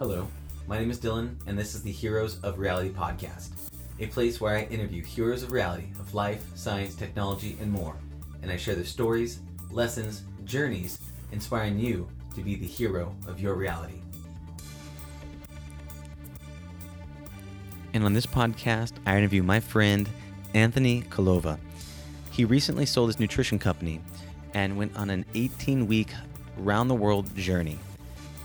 Hello, my name is Dylan, and this is the Heroes of Reality Podcast, a place where I interview heroes of reality, of life, science, technology, and more, and I share their stories, lessons, journeys, inspiring you to be the hero of your reality. And on this podcast, I interview my friend, Anthony Kolova. He recently sold his nutrition company and went on an 18-week round-the-world journey.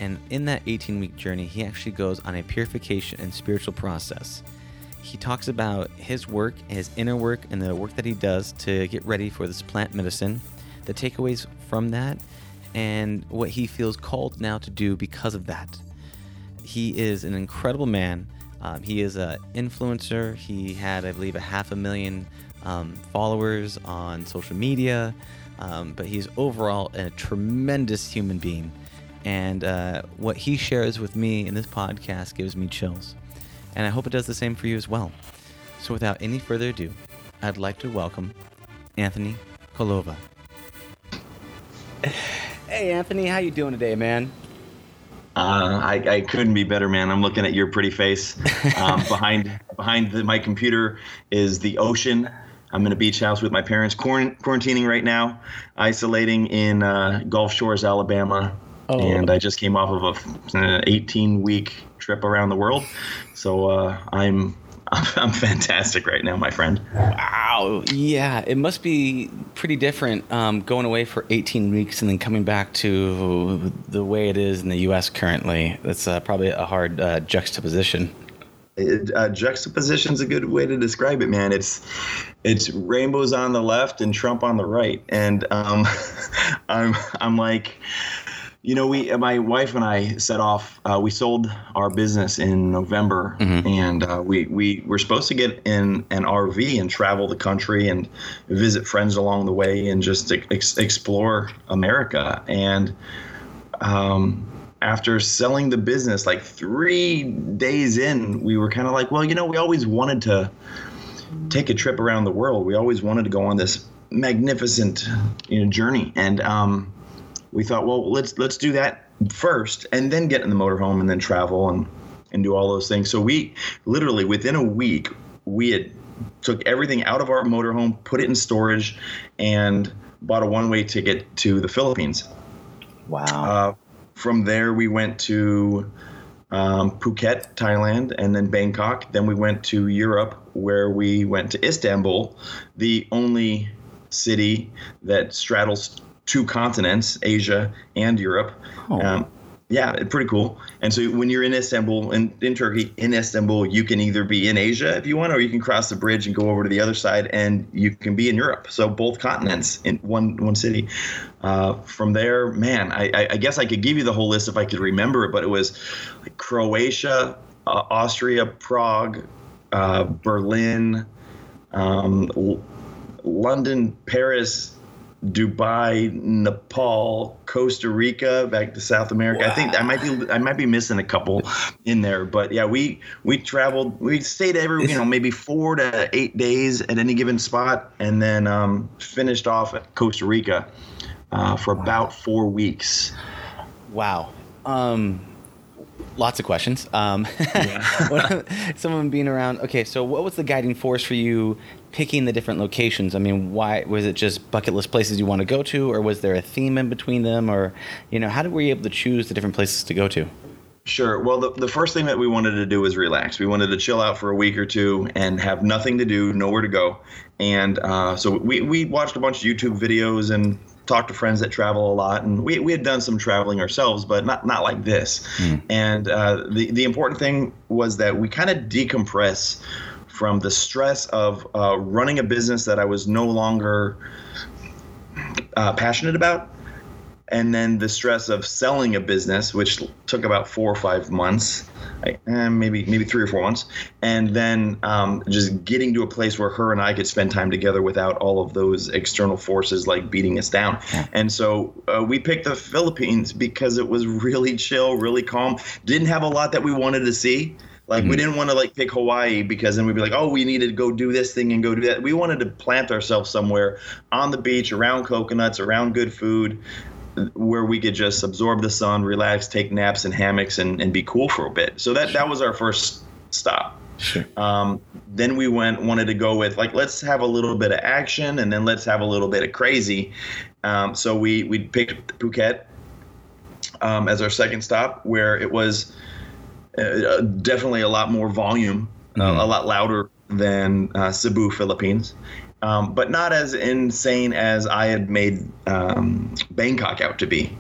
And in that 18-week journey, he actually goes on a purification and spiritual process. He talks about his work, his inner work, and the work that he does to get ready for this plant medicine, the takeaways from that, and what he feels called now to do because of that. He is an incredible man. He is an influencer. He had, I believe, 500,000 followers on social media, but he's overall a tremendous human being. And what he shares with me in this podcast gives me chills. And I hope it does the same for you as well. So without any further ado, I'd like to welcome Anthony Kolova. Hey, Anthony, how you doing today, man? I couldn't be better, man. I'm looking at your pretty face. Behind my computer is the ocean. I'm in a beach house with my parents, quarantining right now, isolating in Gulf Shores, Alabama. Oh. And I just came off of an 18-week trip around the world, so I'm fantastic right now, my friend. Wow, yeah, it must be pretty different going away for 18 weeks and then coming back to the way it is in the U.S. currently. That's probably a hard juxtaposition. Juxtaposition is a good way to describe it, man. It's rainbows on the left and Trump on the right, and I'm like. You know, my wife and I set off. We sold our business in November, mm-hmm. and we were supposed to get in an RV and travel the country and visit friends along the way and just explore America. And after selling the business, like 3 days in, we were kind of like, well, you know, we always wanted to take a trip around the world. We always wanted to go on this magnificent, journey, and we thought, well, let's do that first and then get in the motorhome and then travel and do all those things. So we literally within a week, we had took everything out of our motorhome, put it in storage, and bought a one-way ticket to the Philippines. Wow. From there, we went to Phuket, Thailand, and then Bangkok. Then we went to Europe, where we went to Istanbul, the only city that straddles two continents, Asia and Europe. Oh. Yeah, pretty cool. And so when you're in Istanbul, in Turkey, in Istanbul, you can either be in Asia if you want, or you can cross the bridge and go over to the other side and you can be in Europe. So both continents in one city. From there, man, I guess I could give you the whole list if I could remember it, but it was like Croatia, Austria, Prague, Berlin, London, Paris, Dubai, Nepal, Costa Rica, back to South America. Wow. I think I might be missing a couple in there, but yeah, we traveled. We stayed every maybe 4 to 8 days at any given spot, and then finished off at Costa Rica for about 4 weeks. Wow. Lots of questions. Someone being around. Okay, so what was the guiding force for you picking the different locations? I mean, why was it just bucket list places you want to go to, or was there a theme in between them, or how were you able to choose the different places to go to? Sure. Well, the first thing that we wanted to do was relax. We wanted to chill out for a week or two and have nothing to do, nowhere to go, and so we watched a bunch of YouTube videos and talked to friends that travel a lot, and we had done some traveling ourselves, but not like this. Mm. And the important thing was that we kind of decompress from the stress of running a business that I was no longer passionate about, and then the stress of selling a business, which took about 4 or 5 months, maybe 3 or 4 months, and then just getting to a place where her and I could spend time together without all of those external forces like beating us down. And so we picked the Philippines because it was really chill, really calm, didn't have a lot that we wanted to see. Like, mm-hmm. We didn't want to pick Hawaii because then we'd be like, oh, we needed to go do this thing and go do that. We wanted to plant ourselves somewhere on the beach, around coconuts, around good food, where we could just absorb the sun, relax, take naps in hammocks, and be cool for a bit. So that was our first stop. Sure. Then we wanted to go with, like, let's have a little bit of action and then let's have a little bit of crazy. So we picked Phuket as our second stop, where it was definitely a lot more volume, a lot louder than Cebu, Philippines. But not as insane as I had made Bangkok out to be.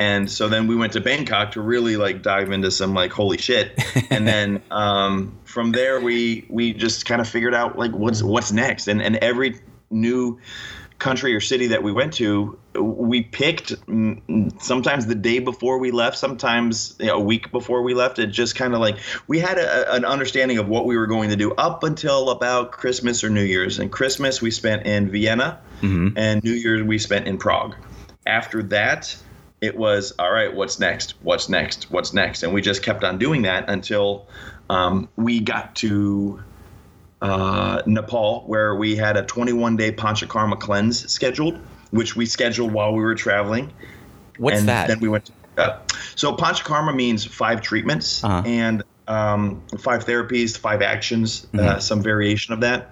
And so then we went to Bangkok to really like dive into some like holy shit. And then from there we just kind of figured out like what's next. And every new country or city that we went to, we picked sometimes the day before we left, sometimes a week before we left. It just kind of like we had an understanding of what we were going to do up until about Christmas or New Year's. And Christmas we spent in Vienna, and New Year's we spent in Prague. After that, it was, all right, what's next? What's next? What's next? And we just kept on doing that until we got to Nepal, where we had a 21-day Panchakarma cleanse scheduled, which we scheduled while we were traveling. What's and that? Then we went to, so Panchakarma means 5 treatments and 5 therapies, 5 actions, some variation of that.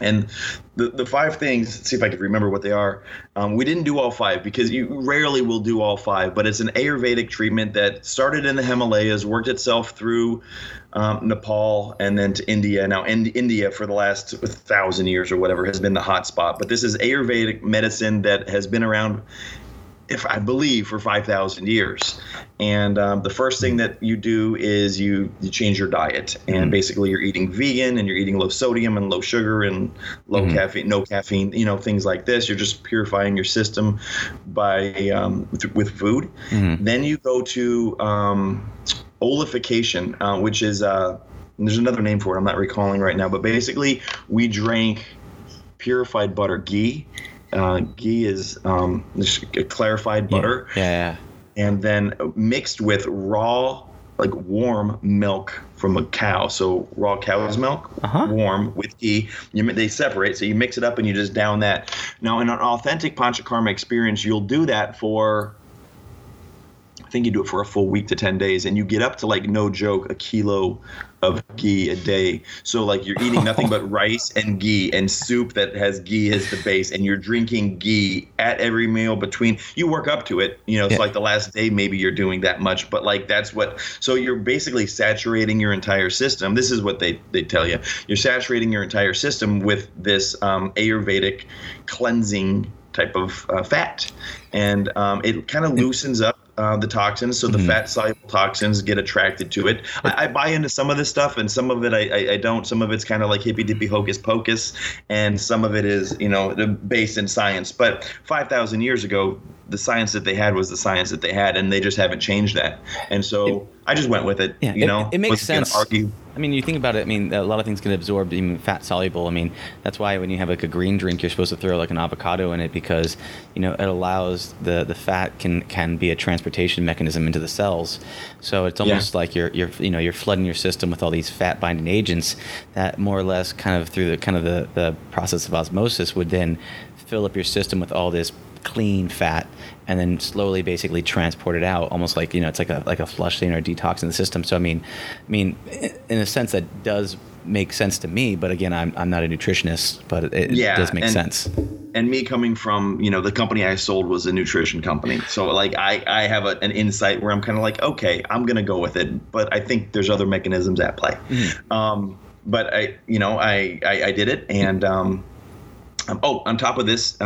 And the 5 things, let's see if I can remember what they are. We didn't do all 5 because you rarely will do all 5, but it's an Ayurvedic treatment that started in the Himalayas, worked itself through Nepal and then to India. Now, India for the last 1,000 years or whatever has been the hot spot. But this is Ayurvedic medicine that has been around, if I believe, for 5,000 years. And the first thing that you do is you change your diet. And basically you're eating vegan and you're eating low sodium and low sugar and low caffeine, no caffeine, things like this. You're just purifying your system by with food. Then you go to olefication, which is there's another name for it. I'm not recalling right now. But basically we drank purified butter, ghee. Ghee is clarified butter, and then mixed with raw, like warm milk from a cow. So raw cow's milk, warm with ghee. They separate, so you mix it up and you just down that. Now, in an authentic Panchakarma experience, you'll do that for, I think you do it for a full week to 10 days, and you get up to, like, no joke, a kilo of ghee a day. So like you're eating nothing but rice and ghee and soup that has ghee as the base, and you're drinking ghee at every meal between. You work up to it, it's like the last day maybe you're doing that much, but like that's what. So you're basically saturating your entire system. This is what they tell you. You're saturating your entire system with this Ayurvedic cleansing type of fat, and it kind of loosens up the toxins, so the fat soluble toxins get attracted to it. I buy into some of this stuff, and some of it I don't. Some of it's kind of like hippy dippy hocus pocus, and some of it is based in science. But 5,000 years ago, the science that they had was the science that they had, and they just haven't changed that. And so I just went with it. Yeah, it makes sense. Argue. I mean, you think about it. I mean, a lot of things get absorbed, even fat soluble. I mean, that's why when you have like a green drink, you're supposed to throw like an avocado in it, because it allows the fat can be a transportation mechanism into the cells. So it's almost like you're flooding your system with all these fat binding agents that more or less kind of through the process of osmosis would then fill up your system with all this clean fat, and then slowly basically transport it out, almost like it's like a flushing or detox in the system. So I mean in a sense that does make sense to me, but again, I'm not a nutritionist, but it does make sense. And me coming from, the company I sold was a nutrition company. So like I have an insight where I'm kind of like, okay, I'm going to go with it, but I think there's other mechanisms at play. But I did it. And on top of this,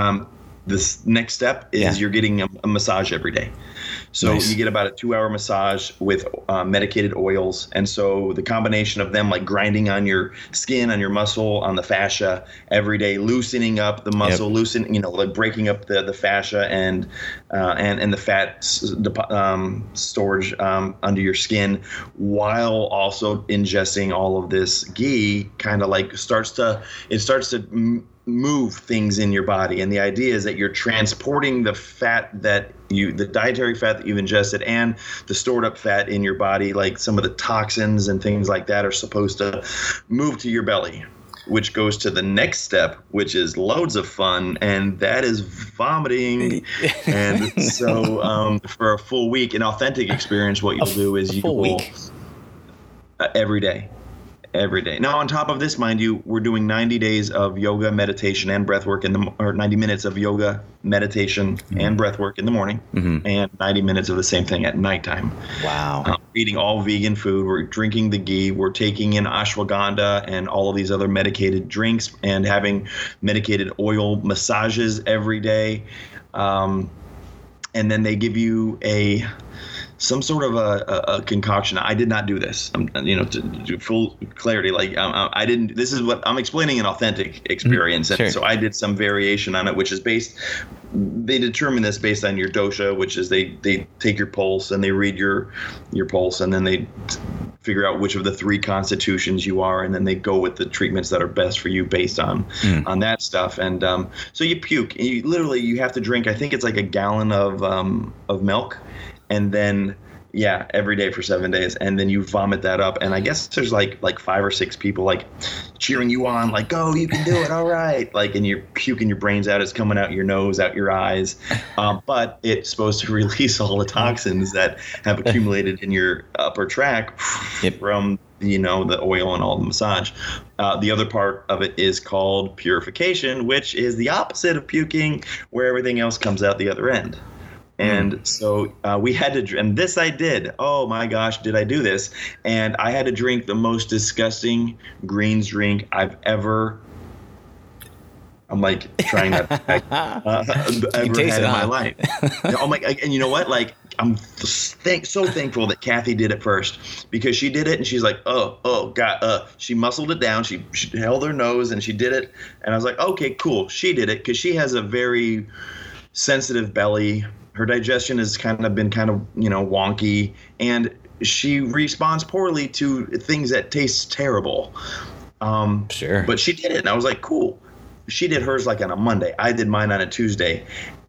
this next step is you're getting a massage every day. So nice. You get about a 2-hour massage with medicated oils. And so the combination of them like grinding on your skin, on your muscle, on the fascia every day, loosening up the muscle, loosening, like breaking up the fascia and the fat storage under your skin, while also ingesting all of this ghee kind of like starts to move things in your body. And the idea is that you're transporting the fat that the dietary fat that you've ingested and the stored up fat in your body, like some of the toxins and things like that are supposed to move to your belly. which goes to the next step, which is loads of fun, and that is vomiting. And so for a full week, an authentic experience, what you'll do is you will every day. Now, on top of this, mind you, we're doing 90 days of yoga, meditation, and breath work in the, or 90 minutes of yoga, meditation, and breath work in the morning, and 90 minutes of the same thing at nighttime. Wow. Eating all vegan food. We're drinking the ghee. We're taking in ashwagandha and all of these other medicated drinks and having medicated oil massages every day. And then they give you a some sort of a concoction. I did not do this. I'm, you know, to full clarity, like I didn't. This is what I'm explaining, an authentic experience. And so I did some variation on it, which is based. They determine this based on your dosha, which is they take your pulse and they read your pulse, and then they figure out which of the three constitutions you are, and then they go with the treatments that are best for you based on that stuff. And so you puke. And you have to drink. I think it's like a gallon of milk. And then, every day for 7 days. And then you vomit that up. And I guess there's like 5 or 6 people like cheering you on, like, oh, you can do it. All right. Like, and you're puking your brains out. It's coming out your nose, out your eyes. But it's supposed to release all the toxins that have accumulated in your upper tract from, you know, the oil and all the massage. The other part of it is called purification, which is the opposite of puking, where everything else comes out the other end. And so we had to – and this I did. Oh, my gosh, did I do this? And I had to drink the most disgusting greens drink I've ever – I'm like trying to – ever had in my life. I'm like, and you know what? Like I'm so thankful that Kathy did it first, because she did it and she's like, oh, God. She muscled it down. She held her nose and she did it. And I was like, okay, cool. She did it, because she has a very sensitive belly. Her digestion has been you know, wonky, and she responds poorly to things that taste terrible. Sure. But she did it, and I was like, cool. She did hers like on a Monday. I did mine on a Tuesday,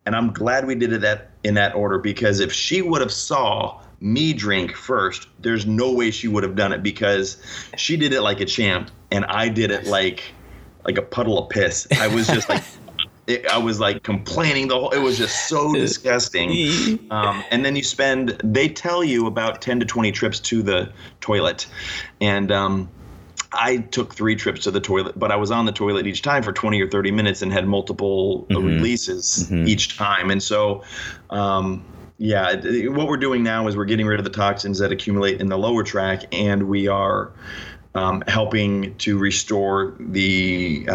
and I'm glad we did it in that order, because if she would have saw me drink first, there's no way she would have done it, because she did it like a champ, and I did it like a puddle of piss. I was just like – I was like complaining the whole – it was just so disgusting. And then they tell you about 10 to 20 trips to the toilet. And I took 3 trips to the toilet, but I was on the toilet each time for 20 or 30 minutes and had multiple releases each time. And so what we're doing now is we're getting rid of the toxins that accumulate in the lower tract, and we are helping to restore the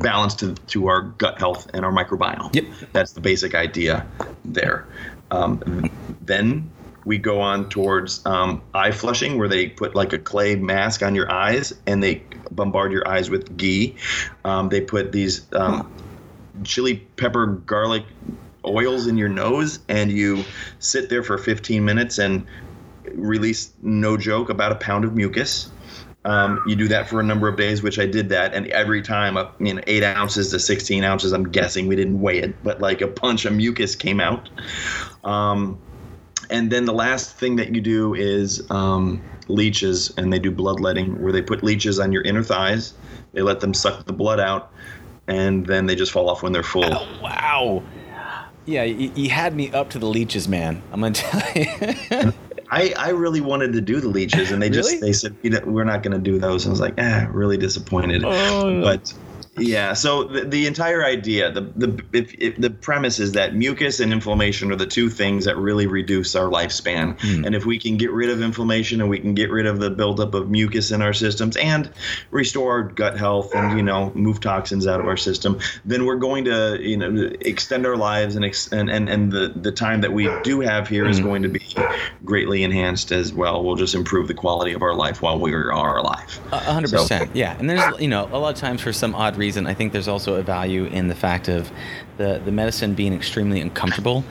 balance to our gut health and our microbiome. Yep. That's the basic idea there. Then we go on towards eye flushing, where they put like a clay mask on your eyes and they bombard your eyes with ghee. They put these chili pepper garlic oils in your nose, and you sit there for 15 minutes and release, no joke, about a pound of mucus. You do that for a number of days, which I did that. And every time, 8 ounces to 16 ounces, I'm guessing, we didn't weigh it, but like a punch of mucus came out. And then the last thing that you do is leeches, and they do bloodletting, where they put leeches on your inner thighs. They let them suck the blood out, and then they just fall off when they're full. Oh, wow. Yeah, you had me up to the leeches, man. I'm going to tell you. I really wanted to do the leeches, and they just they said, you know, we're not going to do those. And I was like, really disappointed. Oh. But yeah, so the entire idea, if the premise is that mucus and inflammation are the two things that really reduce our lifespan. And if we can get rid of inflammation, and we can get rid of the buildup of mucus in our systems and restore our gut health and, you know, move toxins out of our system, then we're going to, you know, extend our lives, and the time that we do have here is going to be greatly enhanced as well. We'll just improve the quality of our life while we are alive. 100%. Yeah. And there's, you know, a lot of times, for some odd reason, I think there's also a value in the fact of the medicine being extremely uncomfortable.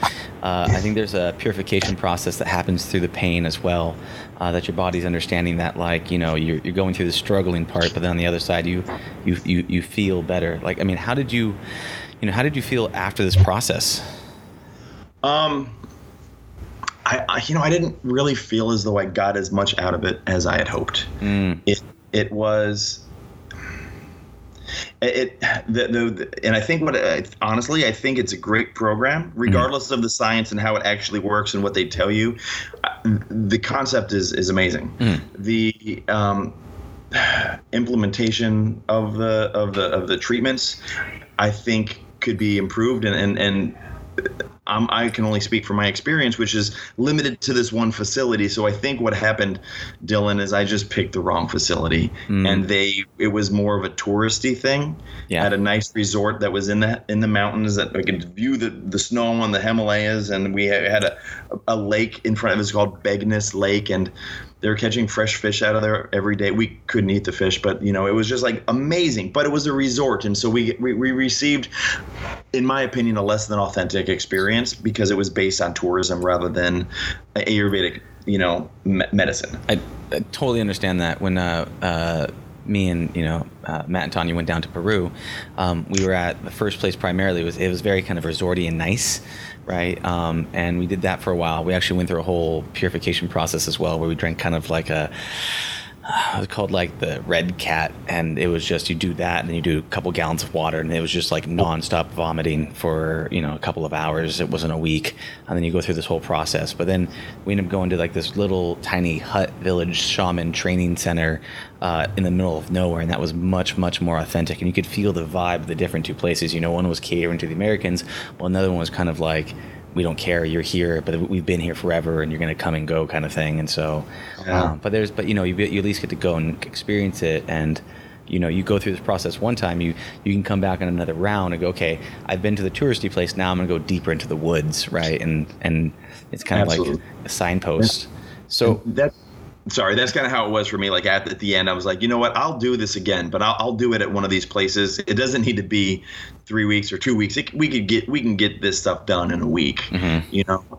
I think there's a purification process that happens through the pain as well, that your body's understanding that, like, you know, you're going through the struggling part, but then on the other side you feel better. Like, I mean, how did you feel after this process? I you know, I didn't really feel as though I got as much out of it as I had hoped. It was And I think honestly, I think it's a great program, regardless of the science and how it actually works and what they tell you. The concept is amazing. The implementation of the treatments, I think, could be improved, and I can only speak from my experience, which is limited to this one facility. So I think what happened, Dylan, is I just picked the wrong facility, and it was more of a touristy thing. Yeah. At a nice resort that was in the mountains that I could view the snow on the Himalayas, and we had a lake in front of us called Begnas Lake, and they were catching fresh fish out of there every day. We couldn't eat the fish, but it was just like amazing. But it was a resort, and so we received, in my opinion, a less than authentic experience because it was based on tourism rather than Ayurvedic, medicine. I totally understand that. When me and Matt and Tanya went down to Peru, we were at the first place primarily. It was very kind of resorty and nice. Right. And we did that for a while. We actually went through a whole purification process as well, where we drank kind of like it was called like the red cat. And it was just, you do that and then you do a couple gallons of water, and it was just like nonstop vomiting for, a couple of hours. It wasn't a week. And then you go through this whole process. But then we ended up going to like this little tiny hut village shaman training center in the middle of nowhere. And that was much, much more authentic. And you could feel the vibe of the different two places. One was catering to the Americans, while another one was kind of like, we don't care, you're here, but we've been here forever and you're going to come and go kind of thing. And so, you at least get to go and experience it. And, you go through this process one time, you can come back on another round and go, okay, I've been to the touristy place. Now I'm going to go deeper into the woods. Right. And it's kind of like a signpost. That's kind of how it was for me. Like at the end, I was like, you know what? I'll do this again, but I'll do it at one of these places. It doesn't need to be 3 weeks or 2 weeks. We can get this stuff done in a week,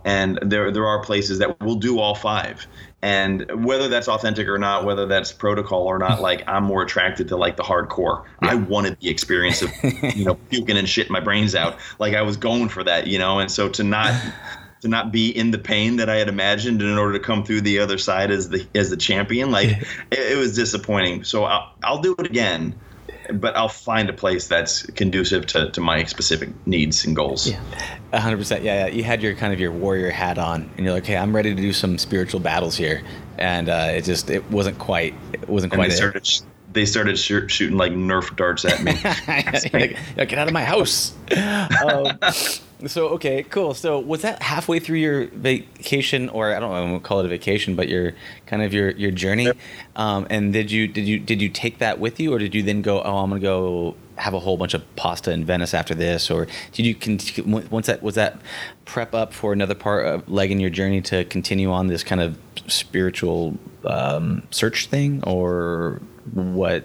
And there are places that will do all five. And whether that's authentic or not, whether that's protocol or not, like I'm more attracted to like the hardcore. Yeah. I wanted the experience of, puking and shit my brains out. Like I was going for that, and so to not be in the pain that I had imagined in order to come through the other side as the champion, like it was disappointing. So I'll do it again, but I'll find a place that's conducive to my specific needs and goals. Yeah, 100%. Yeah, you had your warrior hat on, and you're like, "Hey, I'm ready to do some spiritual battles here," and it wasn't quite. They started shooting like Nerf darts at me. Get out of my house. So, okay, cool. So was that halfway through your vacation, or I don't know, I won't call it a vacation, but your kind of your journey? And did you take that with you, or did you then go, oh, I'm going to go have a whole bunch of pasta in Venice after this? Or did you was that prep up for another part of legging your journey to continue on this kind of spiritual search thing, or what?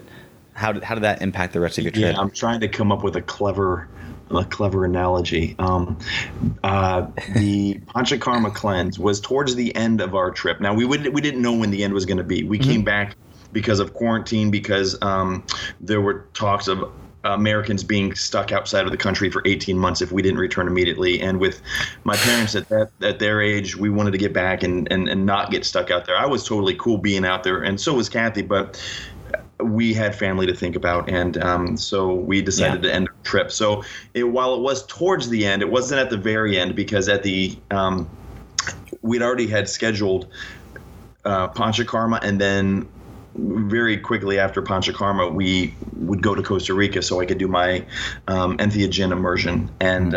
How did that impact the rest of your trip? Yeah, I'm trying to come up with a clever analogy. The Panchakarma cleanse was towards the end of our trip. Now we didn't know when the end was going to be. We came back because of quarantine, because there were talks of Americans being stuck outside of the country for 18 months if we didn't return immediately. And with my parents at their age, we wanted to get back and not get stuck out there. I was totally cool being out there, and so was Kathy, but we had family to think about, and so we decided to end our trip. So while it was towards the end, it wasn't at the very end, because at the we'd already had scheduled Panchakarma, and then very quickly after Panchakarma, we would go to Costa Rica so I could do my entheogen immersion. And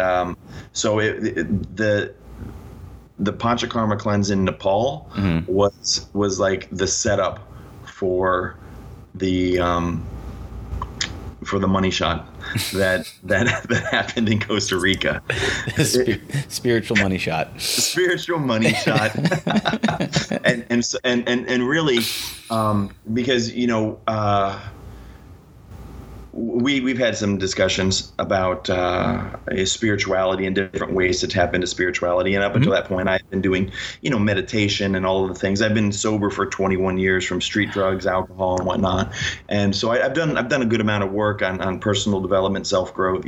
so the Panchakarma cleanse in Nepal was like the setup for the money shot that happened in Costa Rica. Spiritual money shot. Spiritual money shot. and really, because we've had some discussions about spirituality and different ways to tap into spirituality. And up until that point, I've been doing, meditation and all of the things. I've been sober for 21 years from street drugs, alcohol, and whatnot. And so I've done a good amount of work on personal development, self-growth,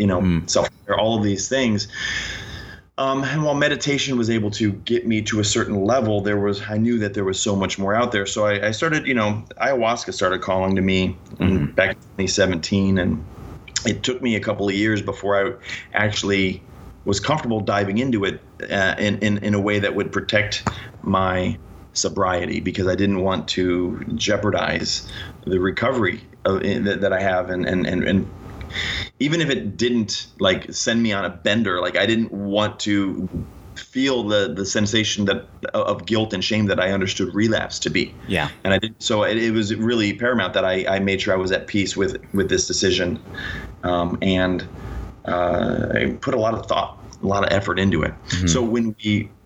self-care, all of these things. And while meditation was able to get me to a certain level, I knew that there was so much more out there. So I started, ayahuasca started calling to me back in 2017, and it took me a couple of years before I actually was comfortable diving into it in a way that would protect my sobriety, because I didn't want to jeopardize the recovery that I have, and even if it didn't like send me on a bender, like I didn't want to feel the sensation that of guilt and shame that I understood relapse to be. Yeah. And I didn't, so it was really paramount that I made sure I was at peace with this decision, and I put a lot of thought, a lot of effort into it. Mm-hmm. So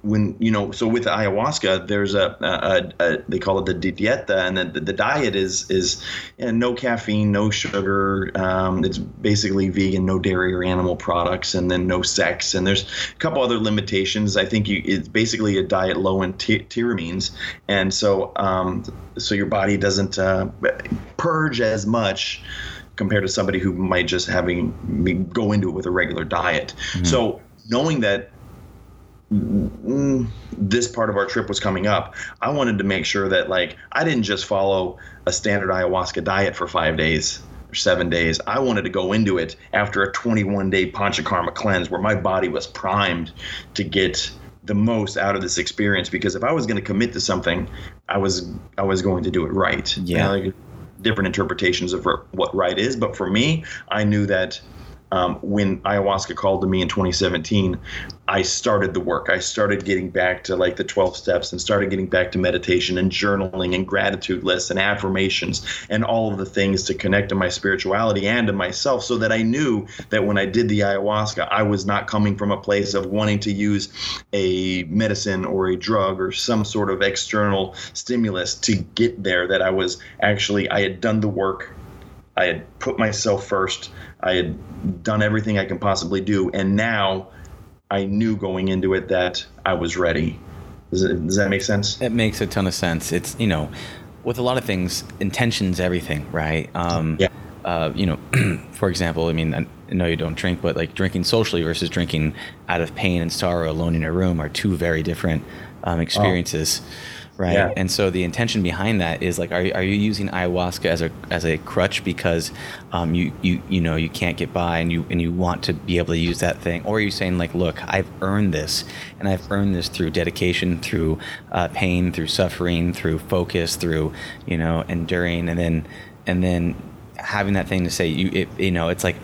so with ayahuasca, there's a they call it the dieta, and the diet is no caffeine, no sugar. It's basically vegan, no dairy or animal products, and then no sex. And there's a couple other limitations. I think it's basically a diet low in tyrosines, and so your body doesn't purge as much compared to somebody who might just go into it with a regular diet. Mm-hmm. So knowing that this part of our trip was coming up, I wanted to make sure that like I didn't just follow a standard ayahuasca diet for 5 days or 7 days. I wanted to go into it after a 21-day Panchakarma cleanse where my body was primed to get the most out of this experience, because if I was going to commit to something, I was going to do it right. Yeah. You know, like, different interpretations of what right is, but for me, I knew that when ayahuasca called to me in 2017, I started the work. I started getting back to like the 12 steps and started getting back to meditation and journaling and gratitude lists and affirmations and all of the things to connect to my spirituality and to myself, so that I knew that when I did the ayahuasca, I was not coming from a place of wanting to use a medicine or a drug or some sort of external stimulus to get there, that I had done the work. I had put myself first. I had done everything I can possibly do. And now I knew going into it that I was ready. Does that make sense? It makes a ton of sense. It's, you know, with a lot of things, intention's everything, right? Yeah. You know, for example, I mean, I know you don't drink, but like drinking socially versus drinking out of pain and sorrow alone in your room are two very different experiences. Oh. Right. Yeah. And so the intention behind that is like, are you using ayahuasca as a crutch because you know you can't get by and you want to be able to use that thing, or are you saying like, look, I've earned this, and I've earned this through dedication, through pain, through suffering, through focus, through, you know, enduring, and then having that thing to say, it's like,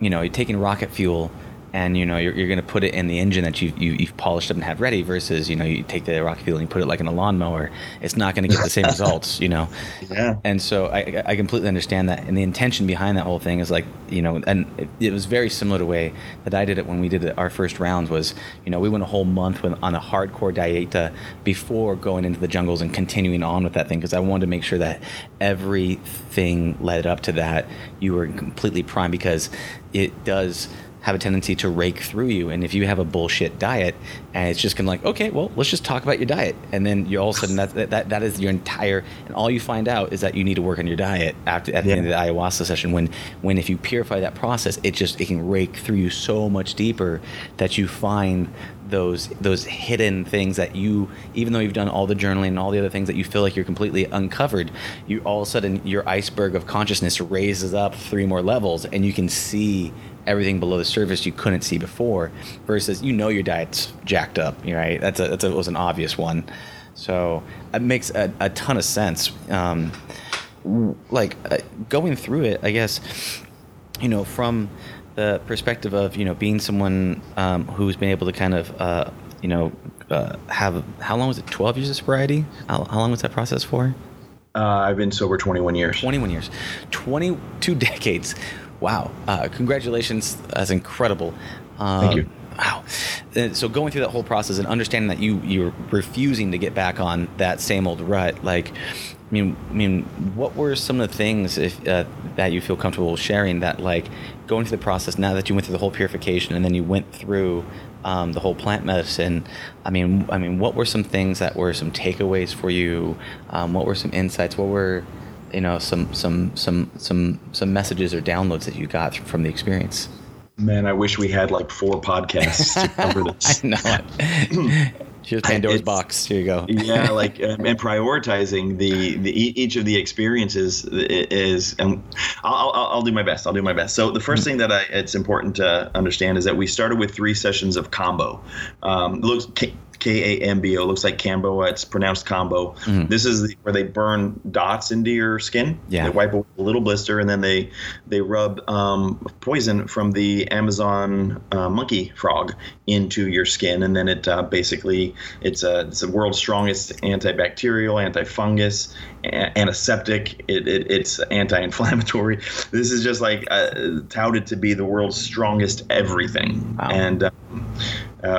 you know, you're taking rocket fuel. And, you know, you're going to put it in the engine that you've polished up and have ready, versus, you know, you take the rocket fuel and you put it like in a lawnmower. It's not going to get the same results, you know. Yeah. And so I completely understand that. And the intention behind that whole thing is like, you know, and it was very similar to the way that I did it when we did our first rounds was, you know, we went a whole month on a hardcore dieta before going into the jungles and continuing on with that thing, because I wanted to make sure that everything led up to that. You were completely primed, because it does have a tendency to rake through you. And if you have a bullshit diet, and it's just gonna like, okay, well, let's just talk about your diet. And then you all of a sudden that is your entire, and all you find out is that you need to work on your diet at the end of the ayahuasca session. When if you purify that process, it can rake through you so much deeper that you find those hidden things that you, even though you've done all the journaling and all the other things that you feel like you're completely uncovered, you all of a sudden, your iceberg of consciousness raises up 3 more levels, and you can see everything below the surface you couldn't see before, versus, you know, your diet's jacked up, right? That was an obvious one. So it makes a ton of sense. Going through it, I guess, you know, from the perspective of, you know, being someone who's been able to kind of, you know, have, how long was it, 12 years of sobriety? How long was that process for? I've been sober 21 years. 22 decades. Wow. Congratulations. That's incredible. Thank you. Wow. So going through that whole process and understanding that you're refusing to get back on that same old rut, like, I mean, what were some of the things that you feel comfortable sharing that, like, going through the process, now that you went through the whole purification and then you went through the whole plant medicine, I mean, what were some things that were some takeaways for you? What were some insights? What were, you know, some messages or downloads that you got from the experience? Man, I wish we had like 4 podcasts to cover this. I know. Here's Pandora's box. Here you go. Yeah, like and prioritizing the each of the experiences is, and I'll do my best. So the first thing that it's important to understand is that we started with 3 sessions of Kambo. Kambo looks like Kambo. It's pronounced Kambo. Mm. This is where they burn dots into your skin. Yeah. They wipe away a little blister, and then they rub poison from the Amazon monkey frog into your skin, and then it basically it's the world's strongest antibacterial, antifungus, antiseptic. It's anti-inflammatory. This is just like touted to be the world's strongest everything. Wow. And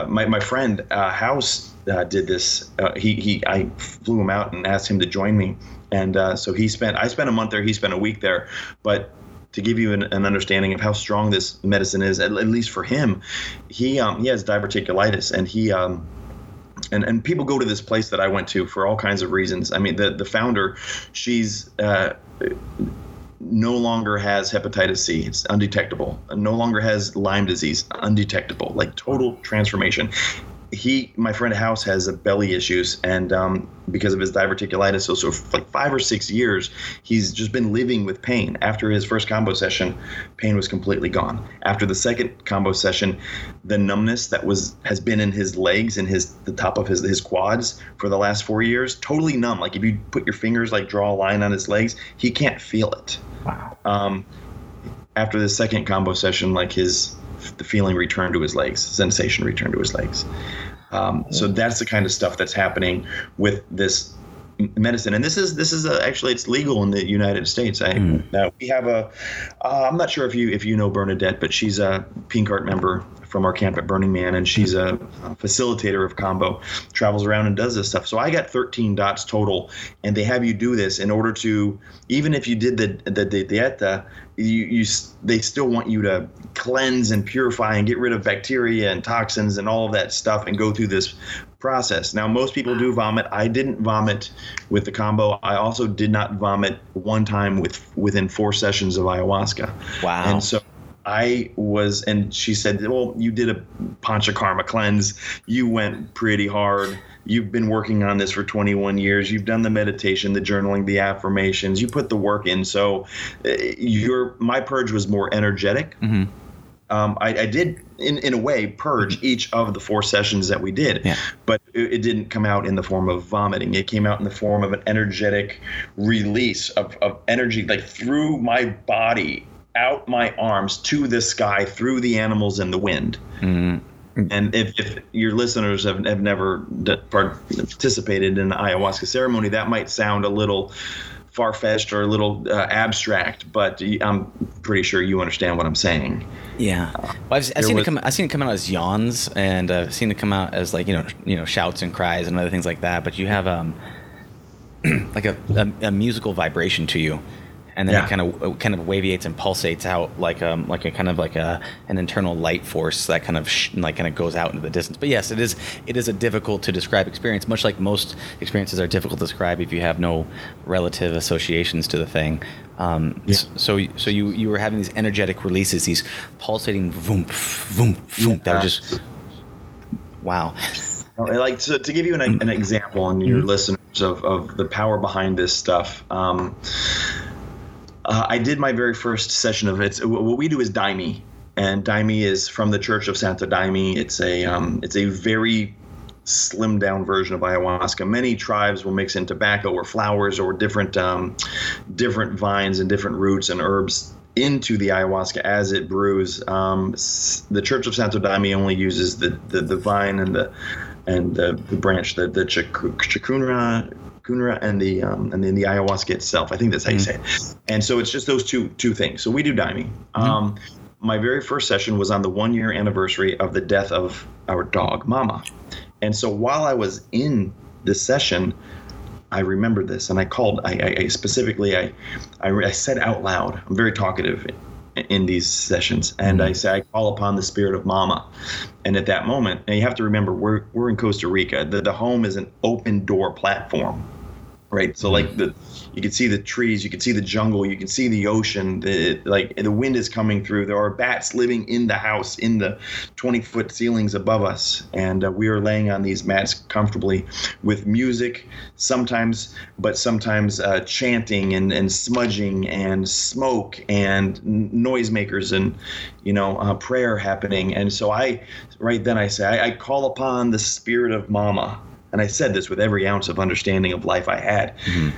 my friend House did this. I flew him out and asked him to join me, and so I spent a month there. He spent a week there. But to give you an understanding of how strong this medicine is, at least for him, he has diverticulitis, and he. And people go to this place that I went to for all kinds of reasons. I mean, the founder, she's no longer has hepatitis C. It's undetectable. No longer has Lyme disease. Undetectable. Like total transformation. My friend House has belly issues, and because of his diverticulitis, so for like 5 or 6 years, he's just been living with pain. After his first Kambo session, pain was completely gone. After the second Kambo session, the numbness that has been in his legs and the top of his quads for the last 4 years, totally numb. Like if you put your fingers, like draw a line on his legs, he can't feel it. Wow. After the second Kambo session, like the feeling returned to his legs, sensation returned to his legs. So that's the kind of stuff that's happening with this medicine. And this is actually, it's legal in the United States. We have I'm not sure if you know Bernadette, but she's a Pink Heart member from our camp at Burning Man, and she's a facilitator of Kambo, travels around and does this stuff. So I got 13 dots total, and they have you do this in order to, even if you did the dieta, they still want you to cleanse and purify and get rid of bacteria and toxins and all of that stuff and go through this process. Now, most people do vomit. I didn't vomit with the Kambo. I also did not vomit one time within 4 sessions of ayahuasca. Wow. And so and she said, well, you did a Panchakarma cleanse. You went pretty hard. You've been working on this for 21 years. You've done the meditation, the journaling, the affirmations. You put the work in. So my purge was more energetic. Mm-hmm. I did, in a way, purge each of the 4 sessions that we did, but it didn't come out in the form of vomiting. It came out in the form of an energetic release of energy, like through my body, out my arms, to the sky, through the animals and the wind. Mm-hmm. And if your listeners have never participated in an ayahuasca ceremony, that might sound a little far-fetched or a little abstract, but I'm pretty sure you understand what I'm saying. Yeah, well, I've seen it come out as yawns, and I've seen it come out as like you know shouts and cries and other things like that. But you have like a musical vibration to you, and then it kind of waviates and pulsates out like an internal light force that kind of goes out into the distance. But yes, it is a difficult to describe experience, much like most experiences are difficult to describe if you have no relative associations to the thing. So you were having these energetic releases, these pulsating voomp, voomp, voomp that were just wow. Like to give you an example, and your listeners of the power behind this stuff. I did my very first session of it. What we do is Daime, and Daime is from the Church of Santo Daime. It's a very slimmed down version of ayahuasca. Many tribes will mix in tobacco or flowers or different vines and different roots and herbs into the ayahuasca as it brews. The Church of Santo Daime only uses the vine and the branch, the Chakunra and then the ayahuasca itself. I think that's how you say it. And so it's just those two things. So we do Daime. My very first session was on the 1-year anniversary of the death of our dog, Mama. And so while I was in this session, I remembered this, and I called. I specifically said out loud. I'm very talkative in these sessions, and I say I call upon the spirit of Mama. And at that moment, and you have to remember, we're in Costa Rica. The home is an open door platform. right? So like you can see the trees, you can see the jungle, you can see the ocean, the wind is coming through. There are bats living in the house, in the 20-foot ceilings above us. And we are laying on these mats comfortably with music sometimes chanting and smudging and smoke and noisemakers and, prayer happening. And so I call upon the spirit of Mama. And I said this with every ounce of understanding of life I had. Mm-hmm.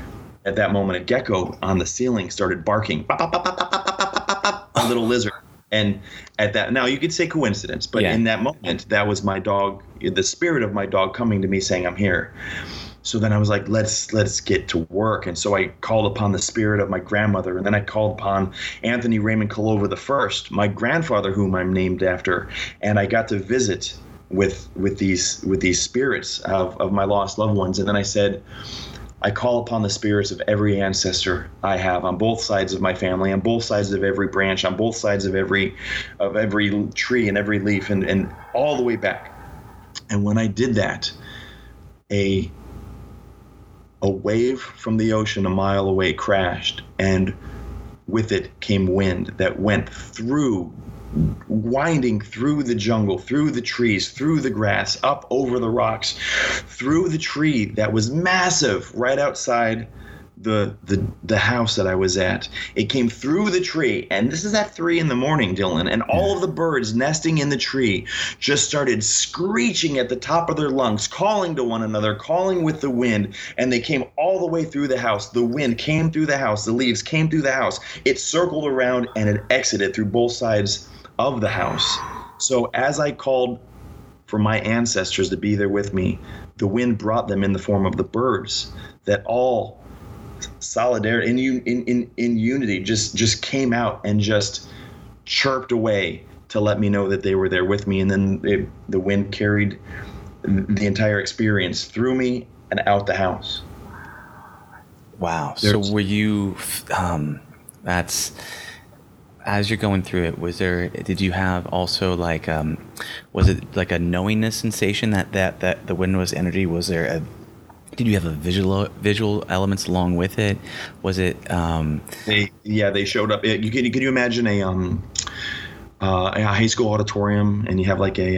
At that moment, a gecko on the ceiling started barking, a little lizard. And at that, now you could say coincidence, but in that moment, that was my dog, the spirit of my dog coming to me saying, I'm here. So then I was like, let's get to work. And so I called upon the spirit of my grandmother. And then I called upon Anthony Raymond Kolova the First, my grandfather, whom I'm named after. And I got to visit with these spirits of my lost loved ones. And then I said, I call upon the spirits of every ancestor I have on both sides of my family, on both sides of every branch, on both sides of every tree and every leaf and all the way back. And when I did that, a wave from the ocean a mile away crashed, and with it came wind that went through, winding through the jungle, through the trees, through the grass, up over the rocks, through the tree that was massive right outside the house that I was at. It came through the tree, and this is at 3 a.m, Dylan, and all of the birds nesting in the tree just started screeching at the top of their lungs, calling to one another, calling with the wind, and they came all the way through the house. The wind came through the house, the leaves came through the house, it circled around, and it exited through both sides of the house. So as I called for my ancestors to be there with me, the wind brought them in the form of the birds that all solidarity in unity just came out and just chirped away to let me know that they were there with me. And then the wind carried the entire experience through me and out the house. Wow. So were you as you're going through it, did you have also like, was it like a knowingness sensation that the wind was energy? Did you have a visual elements along with it? Was it? They showed up. Can you imagine a high school auditorium, and you have like maybe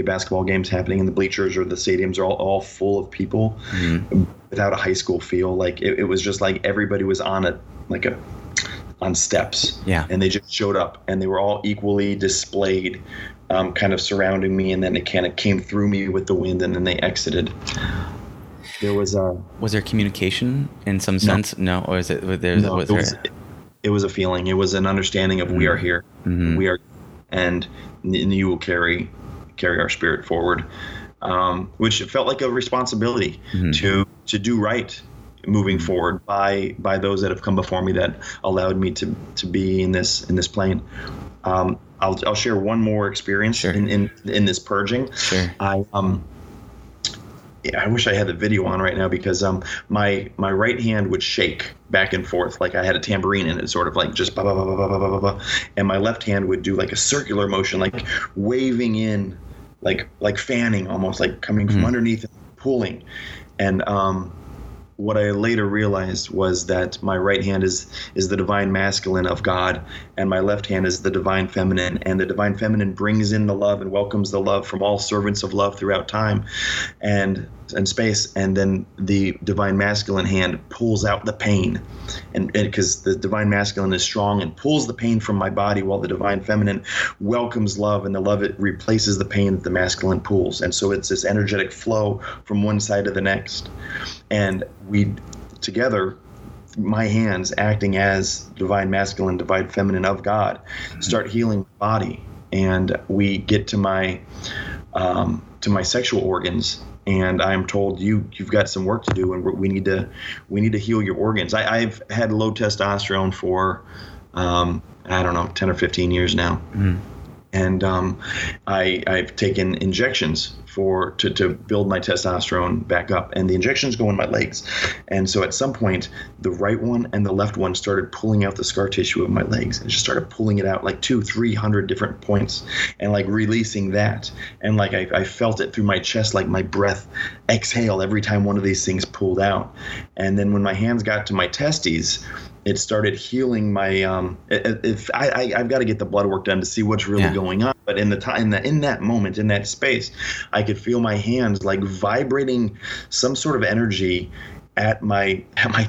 a basketball game's happening, and the bleachers or the stadiums are all full of people, mm-hmm. without a high school feel. Like it was just like everybody was on steps, and they just showed up, and they were all equally displayed, kind of surrounding me, and then it kind of came through me with the wind, and then they exited. There was was there communication in some sense? No, or is it? It was a feeling. It was an understanding of we are here, mm-hmm. we are, and you will carry our spirit forward, which felt like a responsibility, mm-hmm. to do right. Moving forward by those that have come before me that allowed me to be in this plane. I'll share one more experience, sure. in this purging. Sure. I wish I had the video on right now, because my right hand would shake back and forth like I had a tambourine in it, sort of like just ba ba ba ba ba ba ba, and my left hand would do like a circular motion, like waving in, like fanning, almost like coming from underneath and pulling, and what I later realized was that my right hand is the divine masculine of God, and my left hand is the divine feminine. And the divine feminine brings in the love and welcomes the love from all servants of love throughout time and space. And then the divine masculine hand pulls out the pain, and because the divine masculine is strong and pulls the pain from my body, while the divine feminine welcomes love, and the love, it replaces the pain that the masculine pulls. And so it's this energetic flow from one side to the next. And we together, my hands acting as divine masculine, divine feminine of God, start healing the body, and we get to my sexual organs, and I'm told you've got some work to do, and we need to heal your organs. I've had low testosterone for 10 or 15 years now, And I've taken injections to build my testosterone back up, and the injections go in my legs. And so at some point, the right one and the left one started pulling out the scar tissue of my legs, and just started pulling it out like 200-300 different points, and like releasing that. And like I felt it through my chest, like my breath exhaled every time one of these things pulled out. And then when my hands got to my testes, it started healing my. I've got to get the blood work done to see what's really going on. But in the time, in that moment, in that space, I could feel my hands like vibrating some sort of energy at my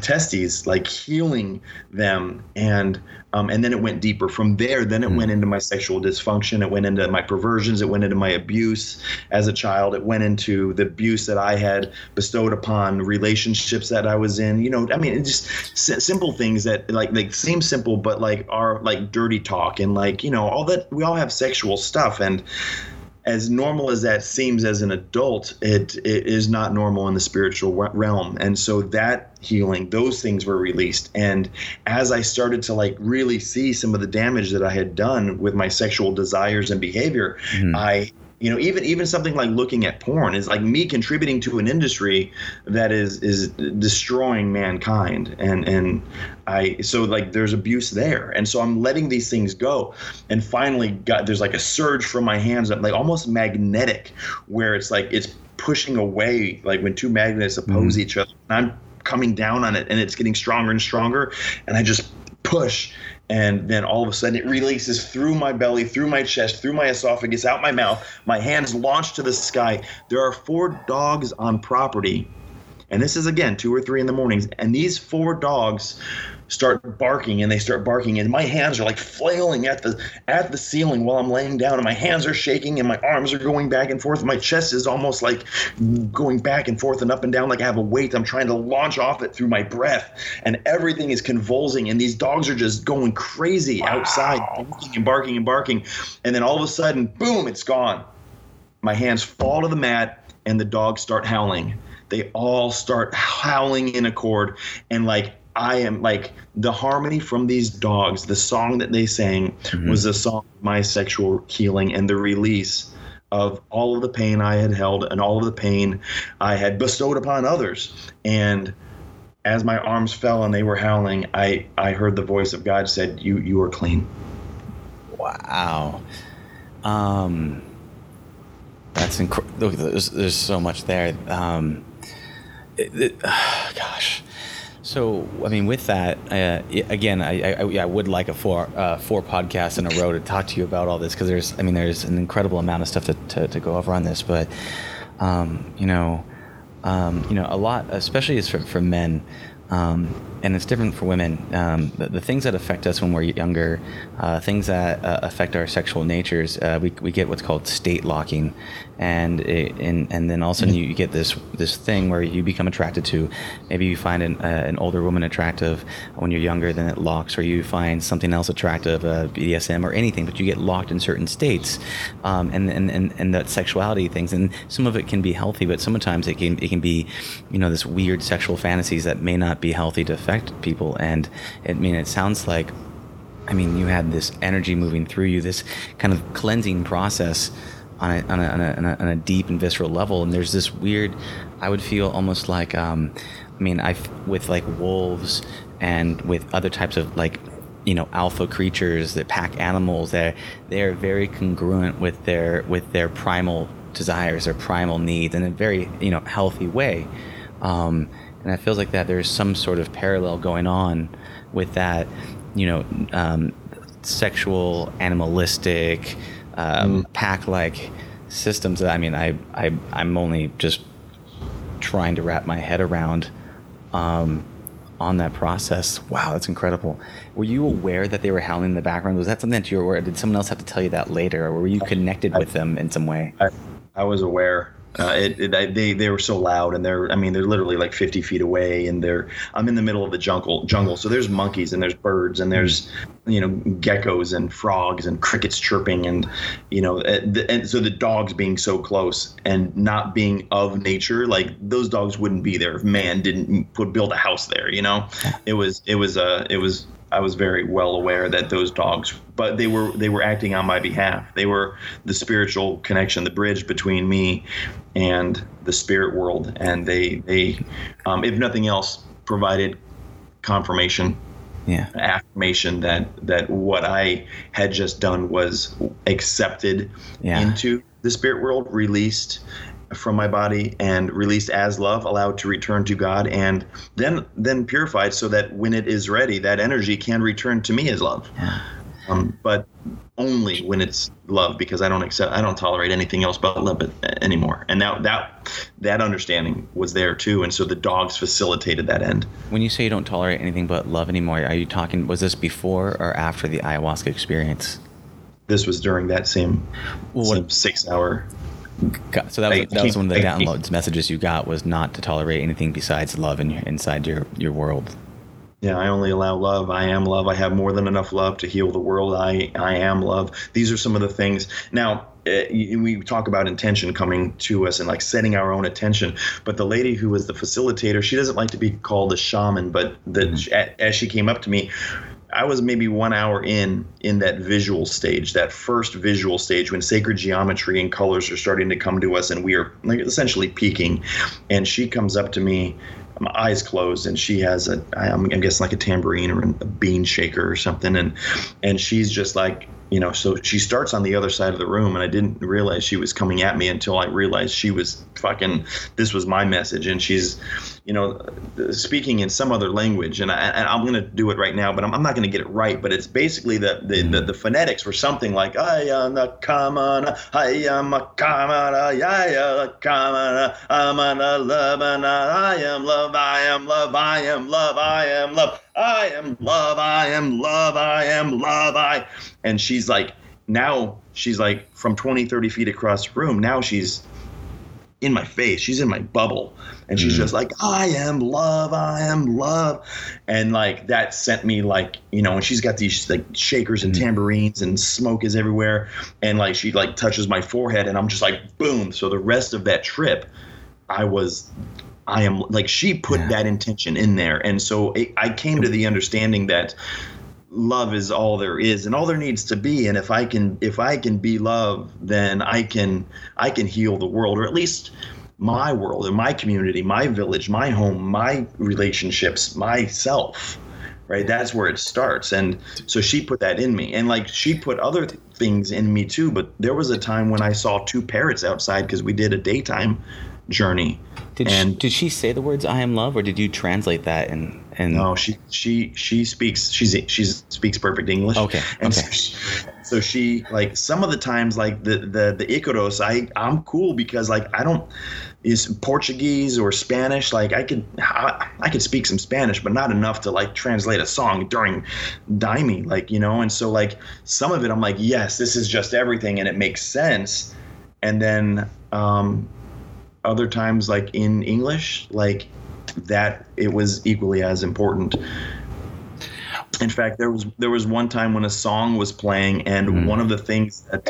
testes, like healing them, and then it went deeper from there. Then it went into my sexual dysfunction. It went into my perversions. It went into my abuse as a child. It went into the abuse that I had bestowed upon relationships that I was in. You know, I mean, it's just simple things that like seem simple, but like are like dirty talk, and like, you know, all that. We all have sexual stuff, and as normal as that seems as an adult, it is not normal in the spiritual realm. And so that healing, those things were released. And as I started to like really see some of the damage that I had done with my sexual desires and behavior, I even something like looking at porn is like me contributing to an industry that is destroying mankind. And so like there's abuse there. And so I'm letting these things go. And finally, there's like a surge from my hands that like almost magnetic, where it's like it's pushing away, like when two magnets oppose each other. And I'm coming down on it, and it's getting stronger and stronger. And I just push. And then all of a sudden it releases through my belly, through my chest, through my esophagus, out my mouth. My hands launch to the sky. There are 4 dogs on property. And this is, again, 2 or 3 in the mornings. And these 4 dogs start barking, and they start barking. And my hands are like flailing at the ceiling while I'm laying down. And my hands are shaking, and my arms are going back and forth. My chest is almost like going back and forth and up and down like I have a weight. I'm trying to launch off it through my breath. And everything is convulsing. And these dogs are just going crazy outside, barking and barking and barking. And then all of a sudden, boom, it's gone. My hands fall to the mat, and the dogs start howling. They all start howling in accord, and like I am like the harmony from these dogs, the song that they sang was the song of my sexual healing and the release of all of the pain I had held and all of the pain I had bestowed upon others. And as my arms fell and they were howling, I heard the voice of God said, "You are clean." Wow. That's incredible. There's so much there. Gosh. So, I mean, with that, again, I would like a 4 podcasts in a row to talk to you about all this, because there's an incredible amount of stuff to go over on this. But, a lot, especially is for men, and it's different for women. The things that affect us when we're younger, things that affect our sexual natures, we get what's called state locking, and then all of a sudden you get this thing where you become attracted to. Maybe you find an older woman attractive when you're younger, then it locks, or you find something else attractive, BDSM or anything, but you get locked in certain states, and that sexuality things. And some of it can be healthy, but sometimes it can be, this weird sexual fantasies that may not be healthy to affect people, and it sounds like, you had this energy moving through you, this kind of cleansing process on a deep and visceral level. And there's this weird, I would feel almost like, with like wolves and with other types of like, alpha creatures that pack animals, they're very congruent with their primal desires, their primal needs, in a very healthy way. And it feels like that there's some sort of parallel going on with that, sexual, animalistic, pack-like systems that, I'm only just trying to wrap my head around on that process. Wow, that's incredible. Were you aware that they were howling in the background? Was that something that you were aware of? Did someone else have to tell you that later, or were you connected with them in some way? I was aware. They were so loud, and they're literally like 50 feet away, and I'm in the middle of the jungle. So there's monkeys, and there's birds, and there's, geckos and frogs and crickets chirping, and, and so the dogs being so close and not being of nature, like those dogs wouldn't be there if man didn't build a house there. It was I was very well aware that those dogs, but they were acting on my behalf. They were the spiritual connection, the bridge between me and the spirit world. And they if nothing else, provided confirmation, affirmation that what I had just done was accepted into the spirit world, released from my body and released as love, allowed to return to God, and then purified so that when it is ready, that energy can return to me as love. But only when it's love, because I don't tolerate anything else but love anymore. And that understanding was there too. And so the dogs facilitated that end. When you say you don't tolerate anything but love anymore, was this before or after the ayahuasca experience? This was during that same 6 hour. God, so that was one of the downloads messages you got, was not to tolerate anything besides love inside your world. Yeah, I only allow love. I am love. I have more than enough love to heal the world. I am love. These are some of the things. Now, we talk about intention coming to us and like setting our own attention. But the lady who was the facilitator, she doesn't like to be called a shaman. But as she came up to me, I was maybe 1 hour in that visual stage, that first visual stage when sacred geometry and colors are starting to come to us and we are like essentially peaking. And she comes up to me, my eyes closed, and she has I'm guessing like a tambourine or a bean shaker or something. And she's just like, so she starts on the other side of the room, and I didn't realize she was coming at me until I realized she was this was my message. And she's, speaking in some other language, and I'm going to do it right now, but I'm not going to get it right. But it's basically the phonetics were something like, I am love. And she's like from 20, 30 feet across the room. Now she's in my face. She's in my bubble. And she's just like, I am love. I am love. And like that sent me like, and she's got these like shakers and tambourines and smoke is everywhere. And like, she like touches my forehead and I'm just like, boom. So the rest of that trip, I am like, she put that intention in there. And so I came to the understanding that love is all there is and all there needs to be. And if I can be love, then I can heal the world, or at least my world and my community, my village, my home, my relationships, myself. Right. That's where it starts. And so she put that in me, and like she put other things in me too. But there was a time when I saw two parrots outside because we did a daytime journey. Did she say the words "I am love," or did you translate that? And no, she speaks. She speaks perfect English. Okay. And okay. So she like some of the times like the Icaros, I'm cool because like I don't is Portuguese or Spanish. Like I could speak some Spanish, but not enough to like translate a song during Daime. Like and so like some of it I'm like, yes, this is just everything, and it makes sense. And then other times like in English, like that it was equally as important. In fact, there was one time when a song was playing, and one of the things that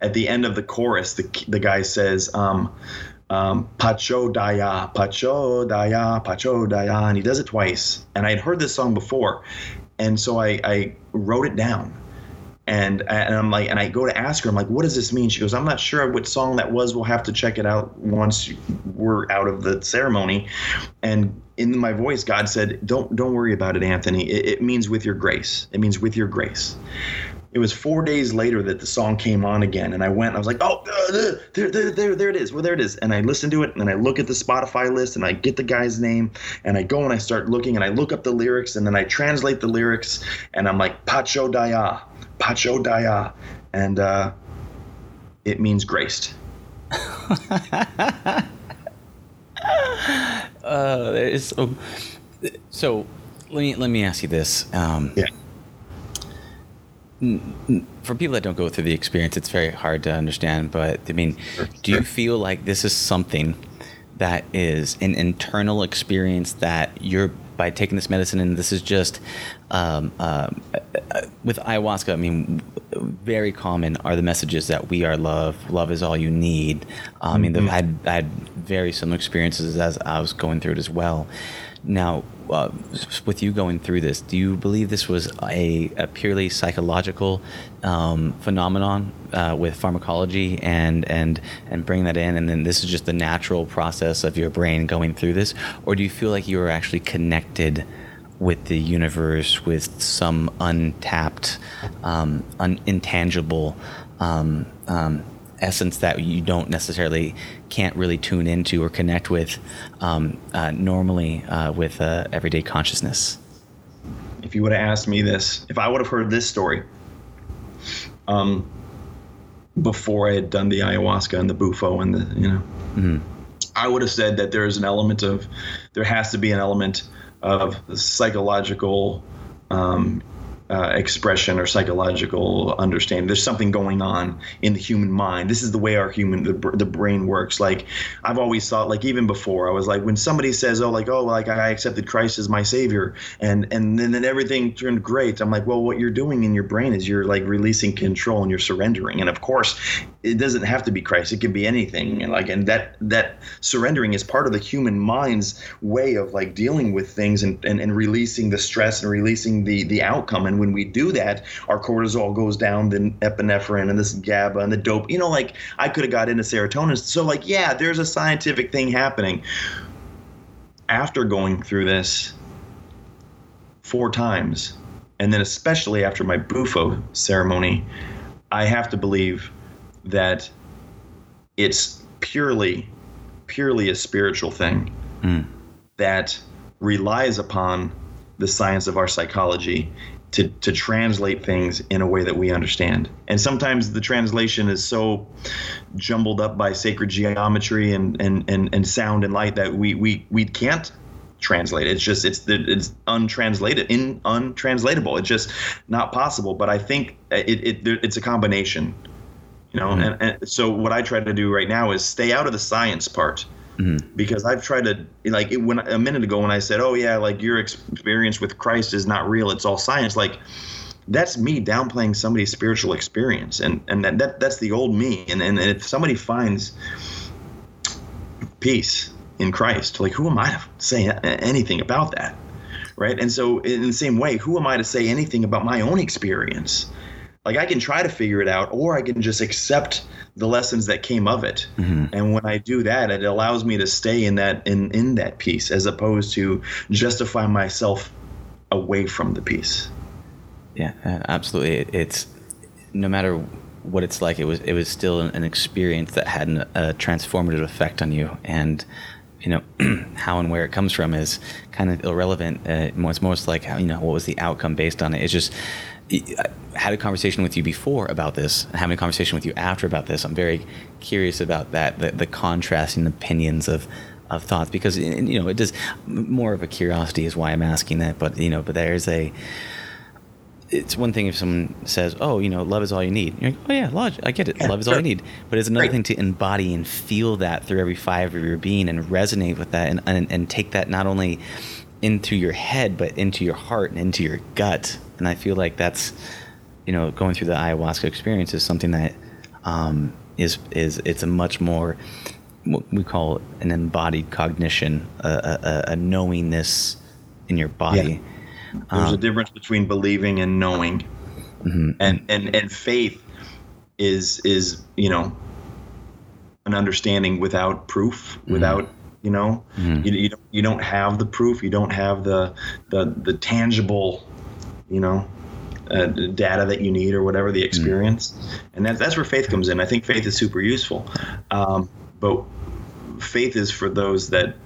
at the end of the chorus the guy says Pacho Daya, and he does it twice, and I had heard this song before, and so I wrote it down. And I'm like, and I go to ask her, I'm like, what does this mean? She goes, I'm not sure what song that was. We'll have to check it out once we're out of the ceremony. And in my voice, God said, don't worry about it, Anthony. It means with your grace. It means with your grace. It was 4 days later that the song came on again. And I went, and I was like, oh, there it is. Well, there it is. And I listen to it, and I look at the Spotify list, and I get the guy's name, and I go and I start looking, and I look up the lyrics, and then I translate the lyrics, and I'm like, Pacho Daya. And it means graced. So let me ask you this. For people that don't go through the experience, it's very hard to understand, but I mean, do you feel like this is something that is an internal experience that you're, by taking this medicine, and this is just with ayahuasca, I mean, very common are the messages that we are love. Love is all you need. I mean, I had very similar experiences as I was going through it as well. Now, with you going through this, do you believe this was a purely psychological phenomenon with pharmacology and bringing that in, and then this is just the natural process of your brain going through this? Or do you feel like you were actually connected with the universe, with some untapped, intangible essence that you don't necessarily can't really tune into or connect with normally with everyday consciousness? If you would have asked me this, if I would have heard this story before I had done the ayahuasca and the Bufo and the, mm-hmm. I would have said that there has to be an element of psychological expression or psychological understanding. There's something going on in the human mind. This is the way the brain works. Like, I've always thought, like, even before, I was like, when somebody says, I accepted Christ as my savior, and then everything turned great, I'm like, well, what you're doing in your brain is you're like releasing control and you're surrendering. And of course, it doesn't have to be Christ. It can be anything. And that surrendering is part of the human mind's way of like dealing with things and releasing the stress and releasing the outcome. And when we do that, our cortisol goes down, then epinephrine and this GABA and the dope, I could have got into serotonin. So like, yeah, there's a scientific thing happening. After going through this 4 times, and then especially after my Bufo ceremony, I have to believe that it's purely a spiritual thing that relies upon the science of our psychology to translate things in a way that we understand. And sometimes the translation is so jumbled up by sacred geometry and sound and light that we can't translate. It's untranslated, untranslatable. It's just not possible. But I think it's a combination, Mm-hmm. And so what I try to do right now is stay out of the science part. Mm-hmm. Because I've tried to, when a minute ago when I said, oh yeah, like your experience with Christ is not real, it's all science, like that's me downplaying somebody's spiritual experience, and that's the old me, and if somebody finds peace in Christ, like who am I to say anything about that, right? And so in the same way, who am I to say anything about my own experience? Like I can try to figure it out, or I can just accept the lessons that came of it. Mm-hmm. And when I do that, it allows me to stay in that in that peace, as opposed to justify myself away from the peace. Yeah, absolutely. It's no matter what it's like, it was still an experience that had a transformative effect on you. And how and where it comes from is kind of irrelevant. It's most like how, what was the outcome based on it. It's just, I had a conversation with you before about this and having a conversation with you after about this. I'm very curious about that, the contrasting opinions of thoughts, because, it does, more of a curiosity is why I'm asking that. But, but there's it's one thing if someone says, oh, love is all you need. You're like, oh yeah, logic, I get it. Yeah, love is all you need. But it's another thing to embody and feel that through every fiber of your being and resonate with that and take that not only into your head, but into your heart and into your gut. And I feel like that's, going through the ayahuasca experience is something that it's a much more, what we call an embodied cognition, a knowingness in your body. Yeah. There's a difference between believing and knowing. Mm-hmm. And faith is, an understanding without proof, mm-hmm. without, mm-hmm. you don't have the proof. You don't have the tangible, data that you need or whatever the experience. And that's where faith comes in. I think faith is super useful. But faith is for those that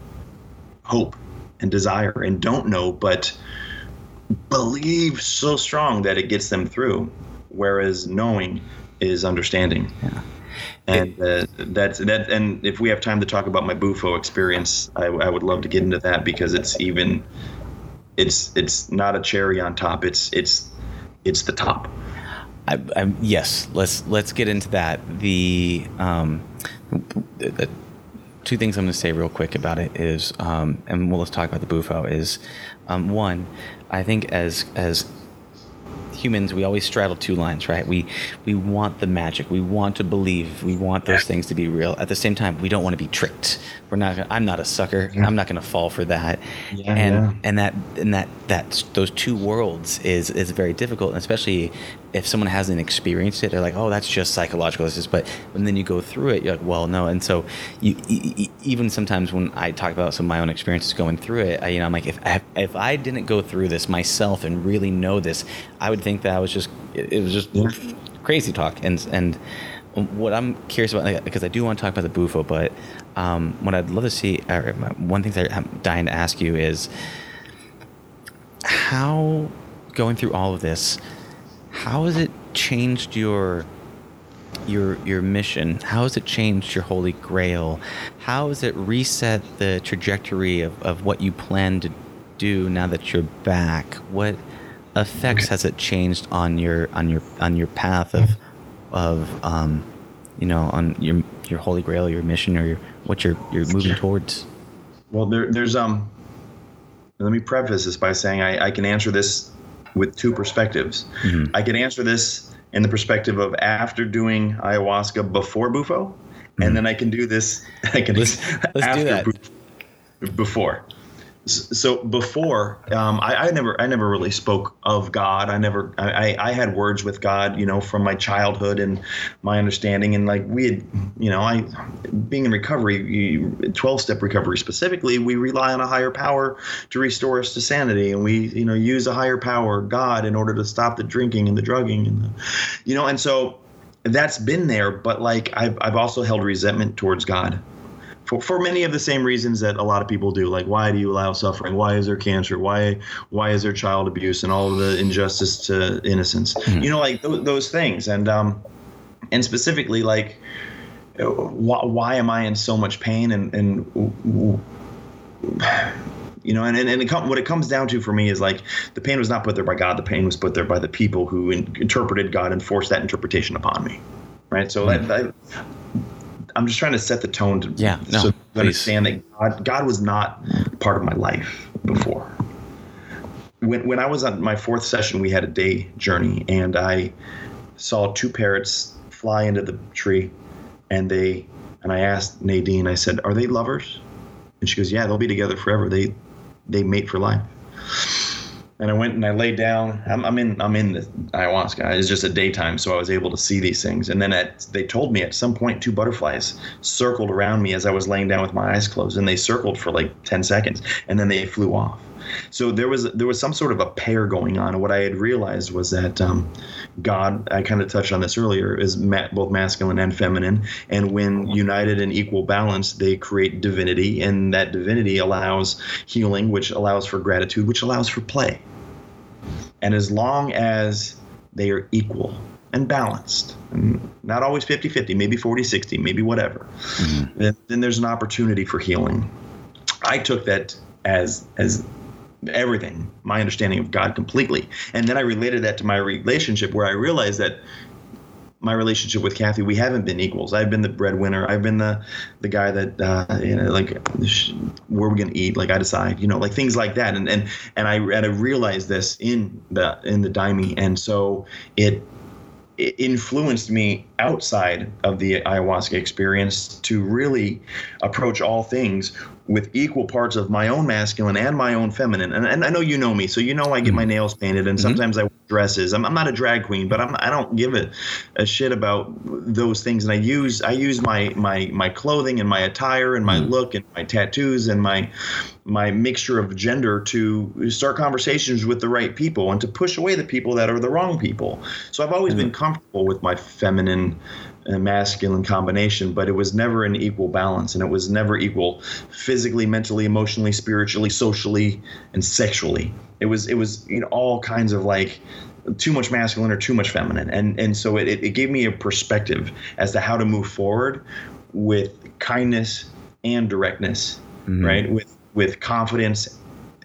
hope and desire and don't know, but believe so strong that it gets them through. Whereas knowing is understanding. Yeah. And that's that. And if we have time to talk about my Bufo experience, I would love to get into that, because it's not a cherry on top. It's the top. Yes. Let's get into that. The 2 things I'm going to say real quick about it is, and let's talk about the Bufo is, one, I think as humans, we always straddle two lines, right? We want the magic. We want to believe. We want those things to be real. At the same time, we don't want to be tricked. We're not. I'm not a sucker. I'm not going to fall for that. Yeah, and that those two worlds is very difficult, and especially if someone hasn't experienced it, they're like, "Oh, that's just psychological." It's just, but and then you go through it, you're like, "Well, no." And so, you even sometimes when I talk about some of my own experiences going through it, I'm like, if I didn't go through this myself and really know this, I would think that it was just crazy talk. And what I'm curious about, because I do want to talk about the Bufo, but what I'd love to see, or one thing that I'm dying to ask you is how going through all of this, how has it changed your mission? How has it changed your Holy Grail? How has it reset the trajectory of what you plan to do now that you're back? What effects has it changed on your path of on your Holy Grail, your mission, or what you're moving towards? Well, there's let me preface this by saying I can answer this with two perspectives. Mm-hmm. I can answer this in the perspective of after doing ayahuasca before Bufo, mm-hmm. and then I can do this. I can let's after do that. Bufo, before. So before, I never really spoke of God. I had words with God, from my childhood and my understanding. And like we had, being in recovery, 12-step recovery specifically, we rely on a higher power to restore us to sanity. And we, use a higher power, God, in order to stop the drinking and the drugging and and so that's been there. But like, I've also held resentment towards God. For many of the same reasons that a lot of people do, like why do you allow suffering? Why is there cancer? Why is there child abuse and all of the injustice to innocence? Mm-hmm. Like those things, and specifically like why am I in so much pain? And what it comes down to for me is like the pain was not put there by God. The pain was put there by the people who interpreted God and forced that interpretation upon me, right? So mm-hmm. I'm just trying to set the tone so you understand that God was not part of my life before. When I was on my fourth session, we had a day journey, and I saw two parrots fly into the tree, and I asked Nadine, I said, "Are they lovers?" And she goes, "Yeah, they'll be together forever. They mate for life." And I went and I laid down. I'm in the ayahuasca. It's just a daytime, so I was able to see these things. And then they told me at some point two butterflies circled around me as I was laying down with my eyes closed, and they circled for like 10 seconds, and then they flew off. So there was some sort of a pair going on. And what I had realized was that God, I kind of touched on this earlier, is both masculine and feminine. And when united in equal balance, they create divinity. And that divinity allows healing, which allows for gratitude, which allows for play. And as long as they are equal and balanced, and not always 50-50, maybe 40-60, maybe whatever, mm-hmm. then there's an opportunity for healing. I took that as everything, my understanding of God completely. And then I related that to my relationship, where I realized that my relationship with Kathy, we haven't been equals. I've been the breadwinner. I've been the guy that, where are we going to eat? Like I decide, like things like that. And I realized this in the Daime. And so it influenced me outside of the ayahuasca experience to really approach all things with equal parts of my own masculine and my own feminine. And I know you know me, so I get my nails painted, and mm-hmm. sometimes I wear dresses. I'm not a drag queen, but I don't give a shit about those things. And I use my clothing and my attire and my mm-hmm. look and my tattoos and my mixture of gender to start conversations with the right people and to push away the people that are the wrong people. So I've always mm-hmm. been comfortable with my feminine and masculine combination, but it was never an equal balance, and it was never equal physically, mentally, emotionally, spiritually, socially, and sexually. It was all kinds of like too much masculine or too much feminine. And so it gave me a perspective as to how to move forward with kindness and directness, mm-hmm. right? With confidence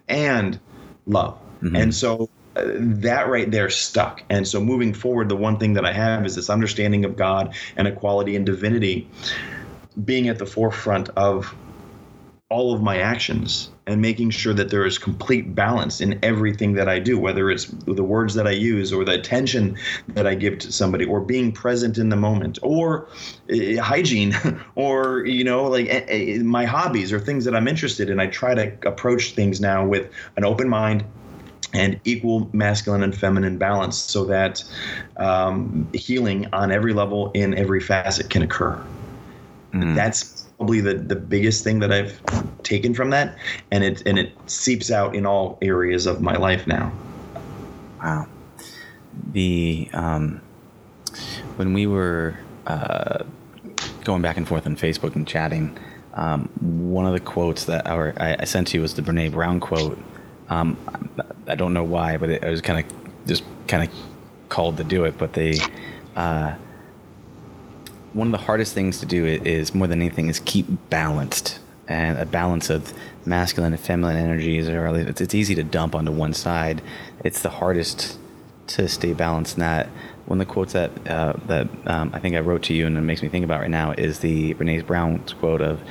and love. Mm-hmm. And so that right there stuck. And so moving forward, the one thing that I have is this understanding of God and equality and divinity being at the forefront of all of my actions. and making sure that there is complete balance in everything that I do, whether it's the words that I use or the attention that I give to somebody, or being present in the moment, or hygiene, or, you know, like my hobbies or things that I'm interested in. I try to approach things now with an open mind and equal masculine and feminine balance, so that healing on every level in every facet can occur. That's probably the biggest thing that I've taken from that, and it seeps out in all areas of my life now. Wow. The when we were going back and forth on Facebook and chatting, one of the quotes that I sent to you was the Brene Brown quote. I don't know why, but I was kind of called to do it. But they, one of the hardest things to do is more than anything is keep balanced, and a balance of masculine and feminine energies. It's easy to dump onto one side. It's the hardest to stay balanced. And that one of the quotes that I think I wrote to you, and it makes me think about right now, is the Brene Brown's quote of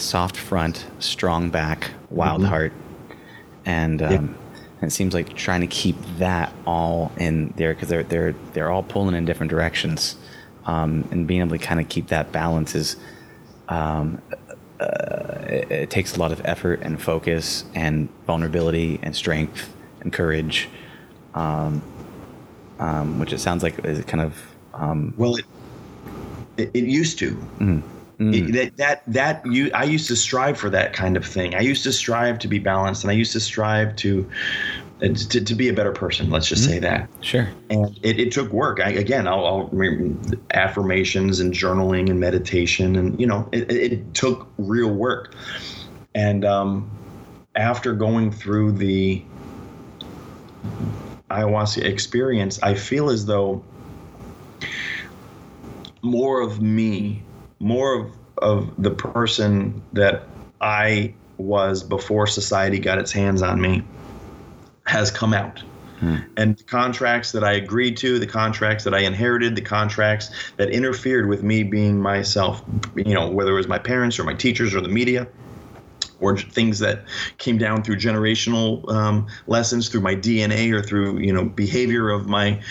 "soft front, strong back, wild heart." And it seems like trying to keep that all in there, because they're all pulling in different directions, and being able to kind of keep that balance is it takes a lot of effort and focus and vulnerability and strength and courage, which it sounds like is kind of it used to. Mm-hmm. Mm. I used to strive for that kind of thing. I used to strive to be balanced, and I used to strive to be a better person. Let's just say that. Sure. And it took work. Affirmations and journaling and meditation, and it took real work. And after going through the ayahuasca experience, I feel as though more of me. More of the person that I was before society got its hands on me has come out. And the contracts that I agreed to, the contracts that I inherited, the contracts that interfered with me being myself, whether it was my parents or my teachers or the media, or things that came down through generational lessons, through my DNA, or through behavior of my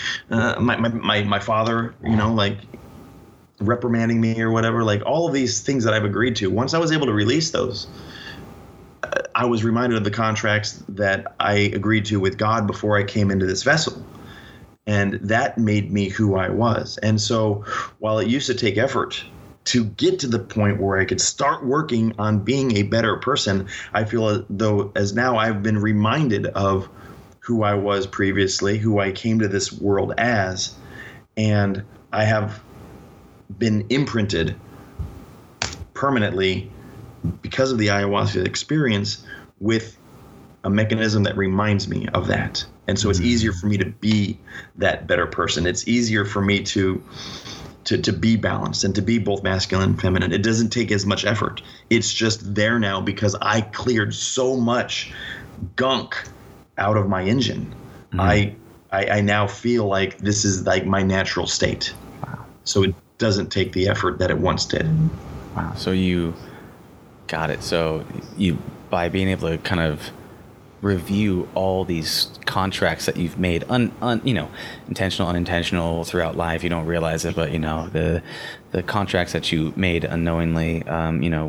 father, reprimanding me or whatever, like all of these things that I've agreed to. Once I was able to release those, I was reminded of the contracts that I agreed to with God before I came into this vessel. And that made me who I was. And so while it used to take effort to get to the point where I could start working on being a better person, I feel as though as now I've been reminded of who I was previously, who I came to this world as, and I have been imprinted permanently because of the ayahuasca experience with a mechanism that reminds me of that. And so it's easier for me to be that better person. It's easier for me to be balanced and to be both masculine and feminine. It doesn't take as much effort. It's just there now because I cleared so much gunk out of my engine. I now feel like this is like my natural state. Wow. So it doesn't take the effort that it once did. Wow. So you got it. So you, by being able to kind of review all these contracts that you've made, intentional, unintentional throughout life, you don't realize it, but the contracts that you made unknowingly,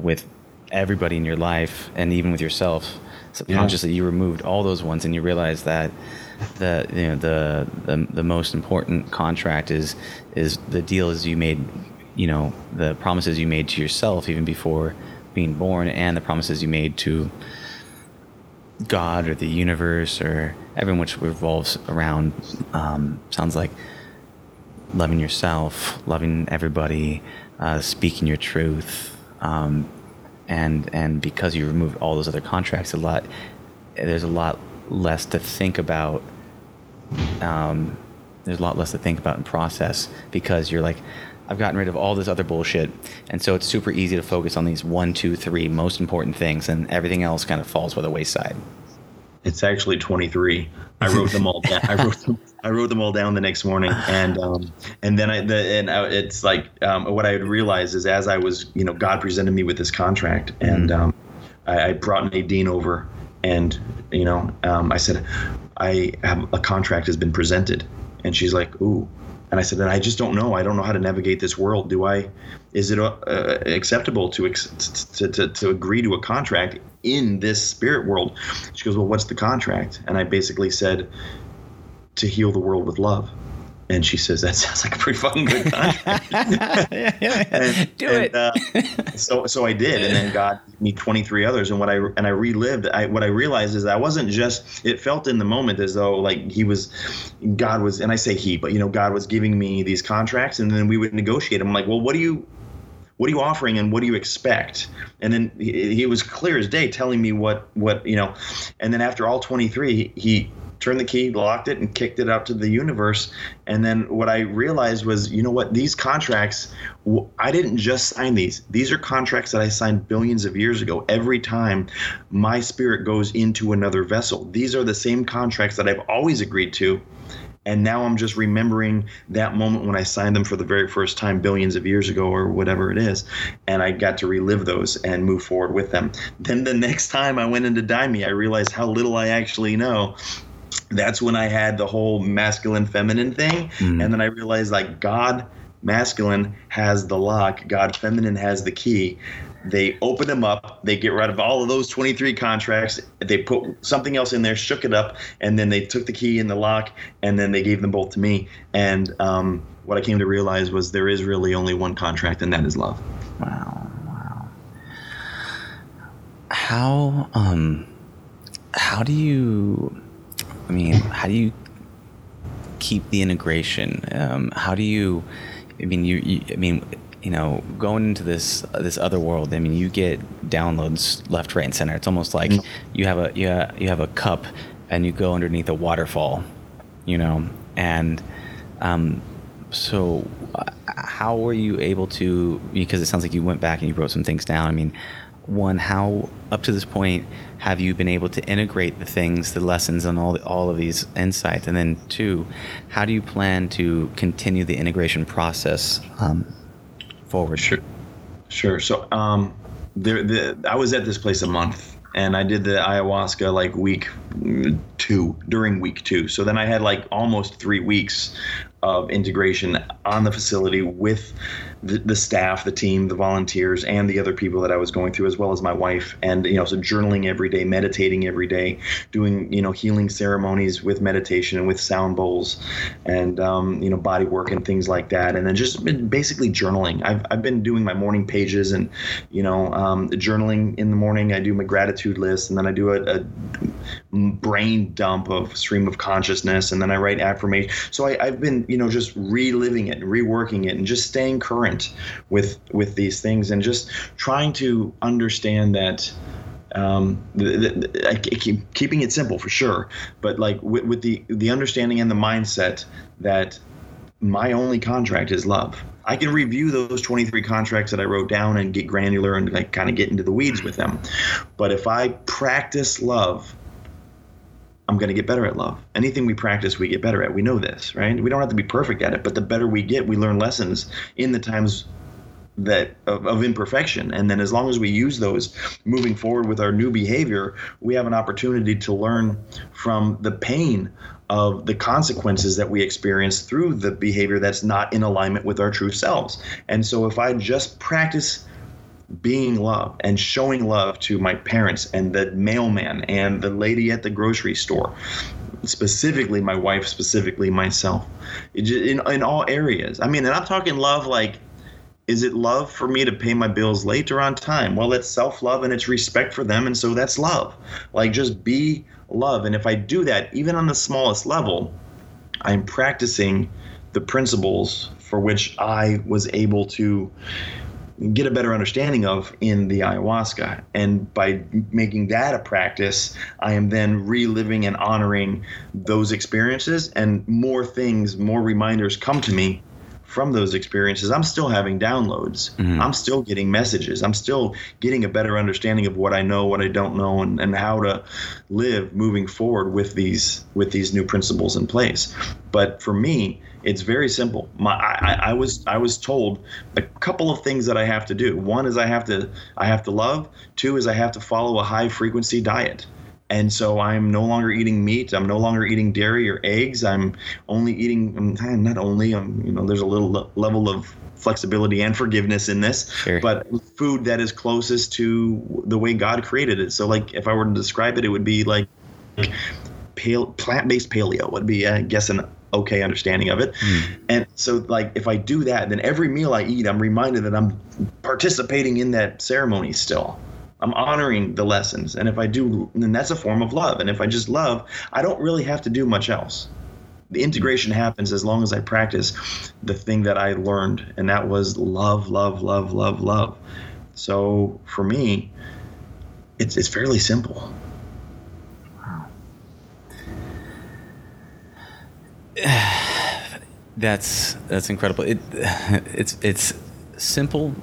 with everybody in your life and even with yourself, subconsciously you removed all those ones, and you realize that the most important contract is the deals you made, the promises you made to yourself even before being born, and the promises you made to God or the universe or everyone, which revolves around sounds like loving yourself, loving everybody, speaking your truth, and because you removed all those other contracts, there's a lot less to think about. There's a lot less to think about and process, because you're like, I've gotten rid of all this other bullshit, and so it's super easy to focus on these 1, 2, 3 most important things, and everything else kind of falls by the wayside. It's actually 23. I wrote them all down. I wrote them all down the next morning, and then it's like what I had realized is, as I was, God presented me with this contract, and I brought Nadine over, and I said, I have a contract has been presented, and she's like, ooh. And I said, and I just don't know. I don't know how to navigate this world. Is it acceptable to agree to a contract in this spirit world? She goes, well, what's the contract? And I basically said, to heal the world with love. And she says, that sounds like a pretty fucking good contract. Do it. So I did, and then God gave me 23 others. And I relived. What I realized is that I wasn't just. It felt in the moment as though like God was, and I say He, but God was giving me these contracts, and then we would negotiate. I'm like, well, what are you offering and what do you expect? And then he was clear as day telling me what. And then after all 23, he turned the key, locked it, and kicked it out to the universe. And then what I realized was, these contracts, I didn't just sign these. These are contracts that I signed billions of years ago. Every time my spirit goes into another vessel, these are the same contracts that I've always agreed to. And now I'm just remembering that moment when I signed them for the very first time billions of years ago or whatever it is. And I got to relive those and move forward with them. Then the next time I went into Daime, I realized how little I actually know. That's when I had the whole masculine feminine thing. Mm. And then I realized like God masculine has the lock. God feminine has the key. They open them up. They get rid of all of those 23 contracts. They put something else in there, shook it up. And then they took the key and the lock, and then they gave them both to me. And what I came to realize was there is really only one contract, and that is love. Wow. How do you keep the integration? Going into this other world, I mean, you get downloads left, right, and center. It's almost like you have a cup and you go underneath a waterfall, and so how were you able to, because it sounds like you went back and you wrote some things down. I mean, one, how up to this point have you been able to integrate the lessons and all of these insights? And then two, how do you plan to continue the integration process forward? Sure. So I was at this place a month, and I did the ayahuasca like during week two. So then I had like almost 3 weeks of integration on the facility with the staff, the team, the volunteers, and the other people that I was going through, as well as my wife. And, so journaling every day, meditating every day, doing, healing ceremonies with meditation and with sound bowls and, body work and things like that. And then just been basically journaling. I've been doing my morning pages and, journaling in the morning. I do my gratitude list, and then I do a brain dump of stream of consciousness. And then I write affirmation. So I've been, just reliving it and reworking it and just staying current with these things, and just trying to understand that keeping it simple for sure, but like with the understanding and the mindset that my only contract is love. I can review those 23 contracts that I wrote down and get granular and like kind of get into the weeds with them, but if I practice love, I'm going to get better at love. Anything we practice, we get better at. We know this, right? We don't have to be perfect at it, but the better we get, we learn lessons in the times that of imperfection. And then as long as we use those moving forward with our new behavior, we have an opportunity to learn from the pain of the consequences that we experience through the behavior that's not in alignment with our true selves. And so if I just practice being love and showing love to my parents and the mailman and the lady at the grocery store, specifically my wife, specifically myself, in all areas. I mean, and I'm talking love like, is it love for me to pay my bills late or on time? Well, it's self-love and it's respect for them, and so that's love. Like, just be love. And if I do that, even on the smallest level, I'm practicing the principles for which I was able to get a better understanding of in the ayahuasca. And by making that a practice, I am then reliving and honoring those experiences, and more reminders come to me from those experiences, I'm still having downloads. Mm-hmm. I'm still getting messages. I'm still getting a better understanding of what I know, what I don't know, and how to live moving forward with these new principles in place. But for me, it's very simple. I was told a couple of things that I have to do. One is I have to love. Two is I have to follow a high frequency diet. And so I'm no longer eating meat. I'm no longer eating dairy or eggs. I'm only eating, not only, there's a little level of flexibility and forgiveness in this, sure, but food that is closest to the way God created it. So like, if I were to describe it, it would be like plant-based paleo would be, I guess, an okay understanding of it. And so like, if I do that, then every meal I eat, I'm reminded that I'm participating in that ceremony still. I'm honoring the lessons. And if I do, then that's a form of love. And if I just love, I don't really have to do much else. The integration happens as long as I practice the thing that I learned, and that was love, love, love, love, love. So for me, it's fairly simple. Wow. That's incredible. It's simple,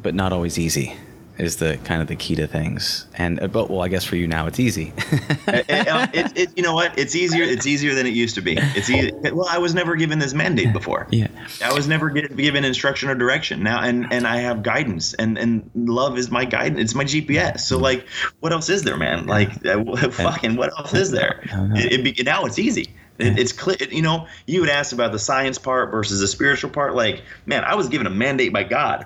but not always easy, is the kind of the key to things. And but well, I guess for you now it's easy. You know what? It's easier than it used to be. It's easy. Well, I was never given this mandate before. Yeah. I was never given instruction or direction. Now and I have guidance, and love is my guidance. It's my GPS. So like, what else is there, man? Like fucking what else is there? No. Now it's easy. It's clear. You would ask about the science part versus the spiritual part. Like, man, I was given a mandate by God.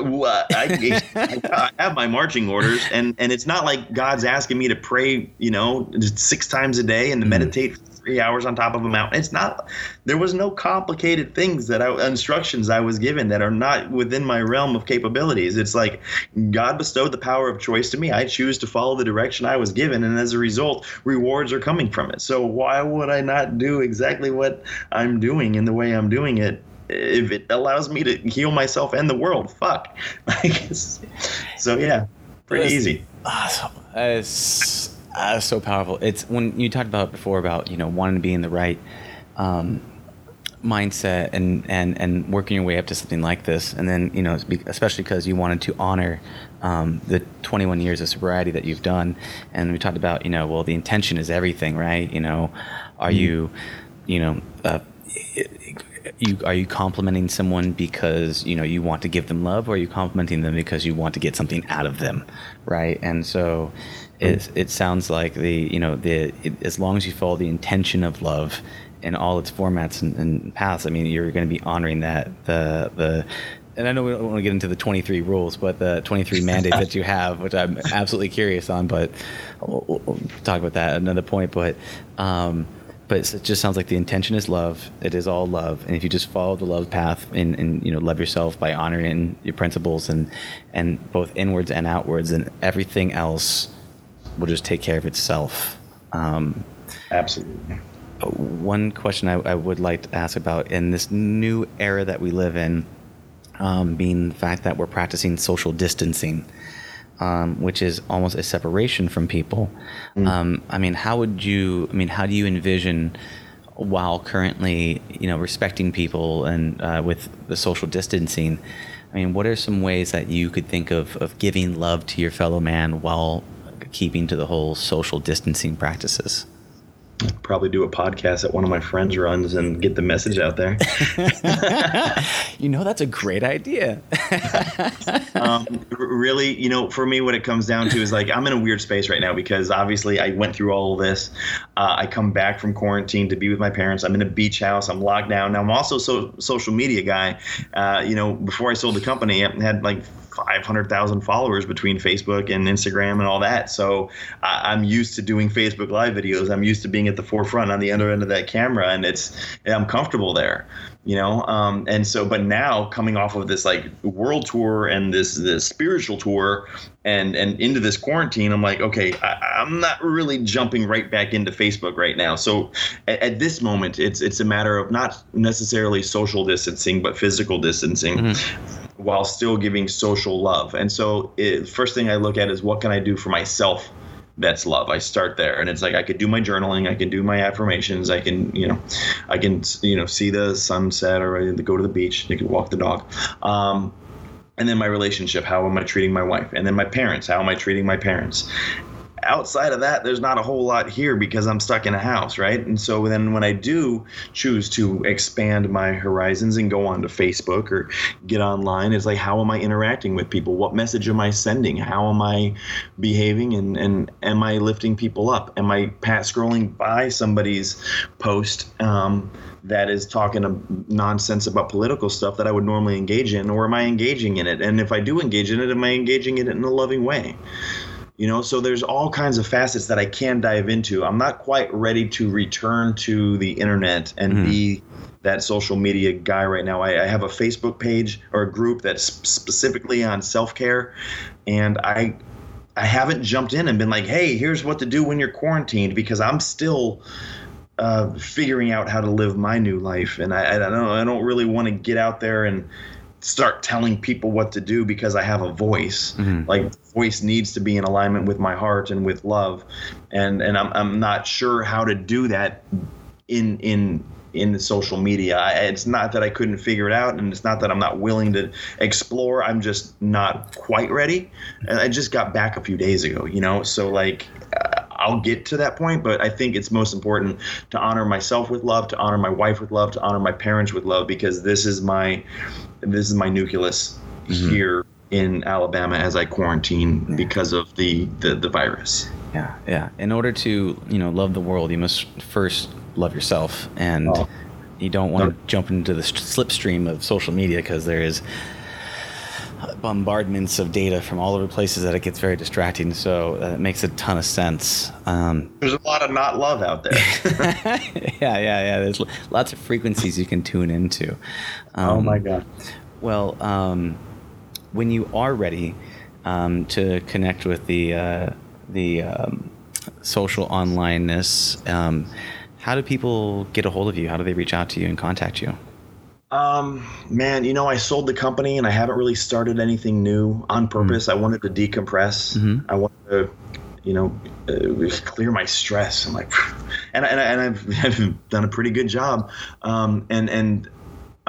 I have my marching orders, and it's not like God's asking me to pray, 6 times a day and to meditate for 3 hours on top of a mountain. It's not. There was no complicated things instructions I was given that are not within my realm of capabilities. It's like God bestowed the power of choice to me. I choose to follow the direction I was given, and as a result, rewards are coming from it. So why would I not do exactly what I'm doing in the way I'm doing it, if it allows me to heal myself and the world? Fuck. So yeah, pretty easy. Awesome. It's so powerful. It's when you talked about before about, wanting to be in the right mindset and working your way up to something like this. And then, especially because you wanted to honor the 21 years of sobriety that you've done. And we talked about, well, the intention is everything, right? Are you, are you complimenting someone because you want to give them love, or are you complimenting them because you want to get something out of them, right? And so it sounds like as long as you follow the intention of love in all its formats and paths, you're going to be honoring that. And I know we don't want to get into the 23 rules, but the 23 mandates that you have, which I'm absolutely curious on, but we'll talk about that at another point. But it just sounds like the intention is love. It is all love. And if you just follow the love path and love yourself by honoring your principles and both inwards and outwards, and everything else will just take care of itself. Absolutely. One question I would like to ask about in this new era that we live in, being the fact that we're practicing social distancing, which is almost a separation from people. How do you envision, while currently, respecting people and with the social distancing, what are some ways that you could think of giving love to your fellow man while keeping to the whole social distancing practices? I'd probably do a podcast that one of my friends runs and get the message out there. That's a great idea. Really, for me, what it comes down to is like, I'm in a weird space right now because obviously I went through all of this. I come back from quarantine to be with my parents. I'm in a beach house. I'm locked down. Now I'm also social media guy. Before I sold the company, I had like 500,000 followers between Facebook and Instagram and all that. So I'm used to doing Facebook live videos. I'm used to being at the forefront on the other end of that camera, and I'm comfortable there, and so, but now coming off of this like world tour and this spiritual tour and into this quarantine, I'm like, okay, I'm not really jumping right back into Facebook right now. So at this moment, it's a matter of not necessarily social distancing, but physical distancing. Mm-hmm. While still giving social love. And so first thing I look at is what can I do for myself that's love. I start there. And it's like, I could do my journaling. I can do my affirmations. I can see the sunset, or go to the beach. I can walk the dog. And then my relationship, how am I treating my wife? And then my parents, how am I treating my parents? Outside of that, there's not a whole lot here because I'm stuck in a house, right? And so then when I do choose to expand my horizons and go on to Facebook or get online, it's like, how am I interacting with people? What message am I sending? How am I behaving? And am I lifting people up? Am I scrolling by somebody's post that is talking nonsense about political stuff that I would normally engage in, or am I engaging in it? And if I do engage in it, am I engaging in it in a loving way? You know, so there's all kinds of facets that I can dive into. I'm not quite ready to return to the internet and be that social media guy right now. I have a Facebook page or a group that's specifically on self-care, and I haven't jumped in and been like, hey, here's what to do when you're quarantined, because I'm still figuring out how to live my new life, and I don't really want to get out there and start telling people what to do because I have a voice. Like, voice needs to be in alignment with my heart and with love, and I'm not sure how to do that in the social media. It's not that I couldn't figure it out, and it's not that I'm not willing to explore. I'm just not quite ready, and I just got back a few days ago. You know, so like, I'll get to that point, but I think it's most important to honor myself with love, to honor my wife with love, to honor my parents with love, because this is my nucleus here in Alabama as I quarantine because of the virus. Yeah. In order to, love the world, you must first love yourself, and you don't want to jump into the slipstream of social media, because there is bombardments of data from all over places that it gets very distracting. So it makes a ton of sense. There's a lot of not love out there. Yeah. There's lots of frequencies you can tune into. Oh my God. Well, when you are ready to connect with the social onlineness, how do people get a hold of you? How do they reach out to you and contact you? Man, I sold the company and I haven't really started anything new on purpose. I wanted to decompress. I wanted to, clear my stress. I'm like, and I've done a pretty good job. And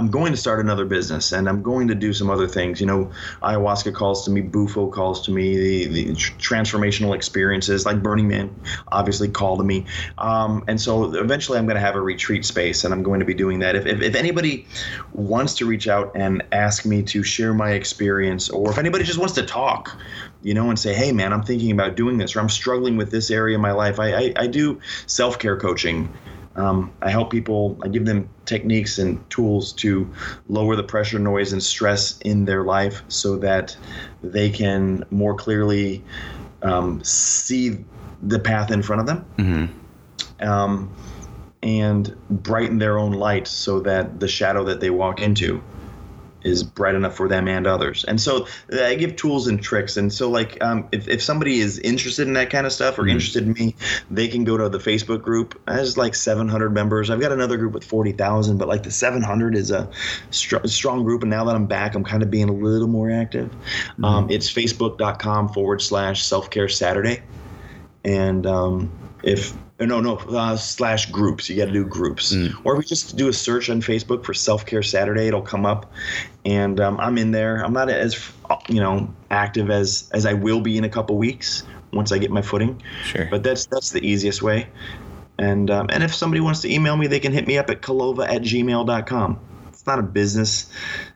I'm going to start another business, and I'm going to do some other things. Ayahuasca calls to me, Bufo calls to me, the transformational experiences like Burning Man obviously call to me. And so eventually I'm going to have a retreat space, and I'm going to be doing that. If anybody wants to reach out and ask me to share my experience, or if anybody just wants to talk, and say, hey man, I'm thinking about doing this, or I'm struggling with this area of my life. I do self-care coaching. I help people, I give them techniques and tools to lower the pressure, noise, and stress in their life so that they can more clearly see the path in front of them and brighten their own light so that the shadow that they walk into is bright enough for them and others. And so I give tools and tricks. And so like, if somebody is interested in that kind of stuff or interested in me, they can go to the Facebook group. There's like 700 members. I've got another group with 40,000, but like the 700 is a strong group. And now that I'm back, I'm kind of being a little more active. It's facebook.com/selfcaresaturday. And /groups. You got to do groups. Or if we just do a search on Facebook for Self-Care Saturday, it'll come up. And I'm in there. I'm not as, active as I will be in a couple weeks once I get my footing. Sure. But that's the easiest way. And if somebody wants to email me, they can hit me up at kolova@gmail.com. It's not a business,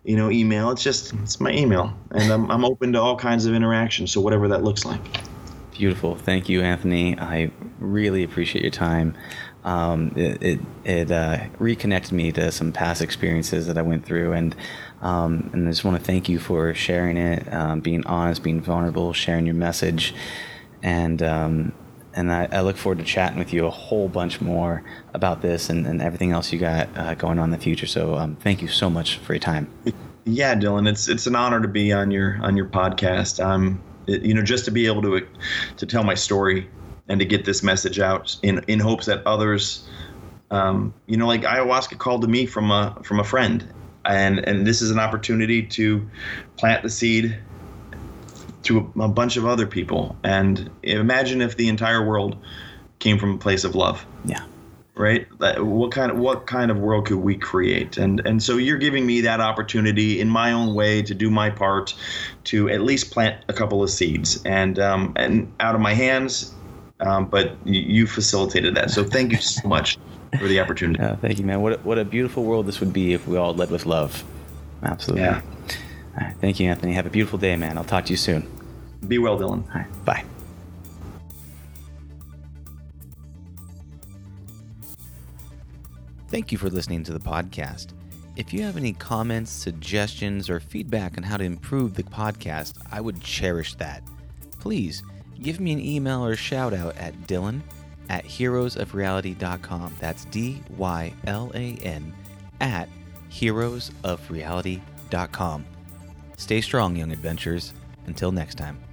email. It's my email. And I'm open to all kinds of interaction. So whatever that looks like. Beautiful. Thank you, Anthony. I really appreciate your time. It reconnected me to some past experiences that I went through, and I just want to thank you for sharing it, being honest, being vulnerable, sharing your message, and I look forward to chatting with you a whole bunch more about this and everything else you got going on in the future. So thank you so much for your time. Yeah, Dylan, it's an honor to be on your podcast. Just to be able to tell my story and to get this message out in hopes that others, like ayahuasca called to me from a friend, and this is an opportunity to plant the seed to a bunch of other people. And imagine if the entire world came from a place of love. Yeah. Right? What kind of world could we create? And so you're giving me that opportunity in my own way to do my part to at least plant a couple of seeds and out of my hands. But you facilitated that. So thank you so much for the opportunity. Oh, thank you, man. What a beautiful world this would be if we all led with love. Absolutely. Yeah. All right, thank you, Anthony. Have a beautiful day, man. I'll talk to you soon. Be well, Dylan. All right, bye. Thank you for listening to the podcast. If you have any comments, suggestions, or feedback on how to improve the podcast, I would cherish that. Please give me an email or shout out at dylan@heroesofreality.com. That's DYLAN at heroesofreality.com. Stay strong, young adventurers. Until next time.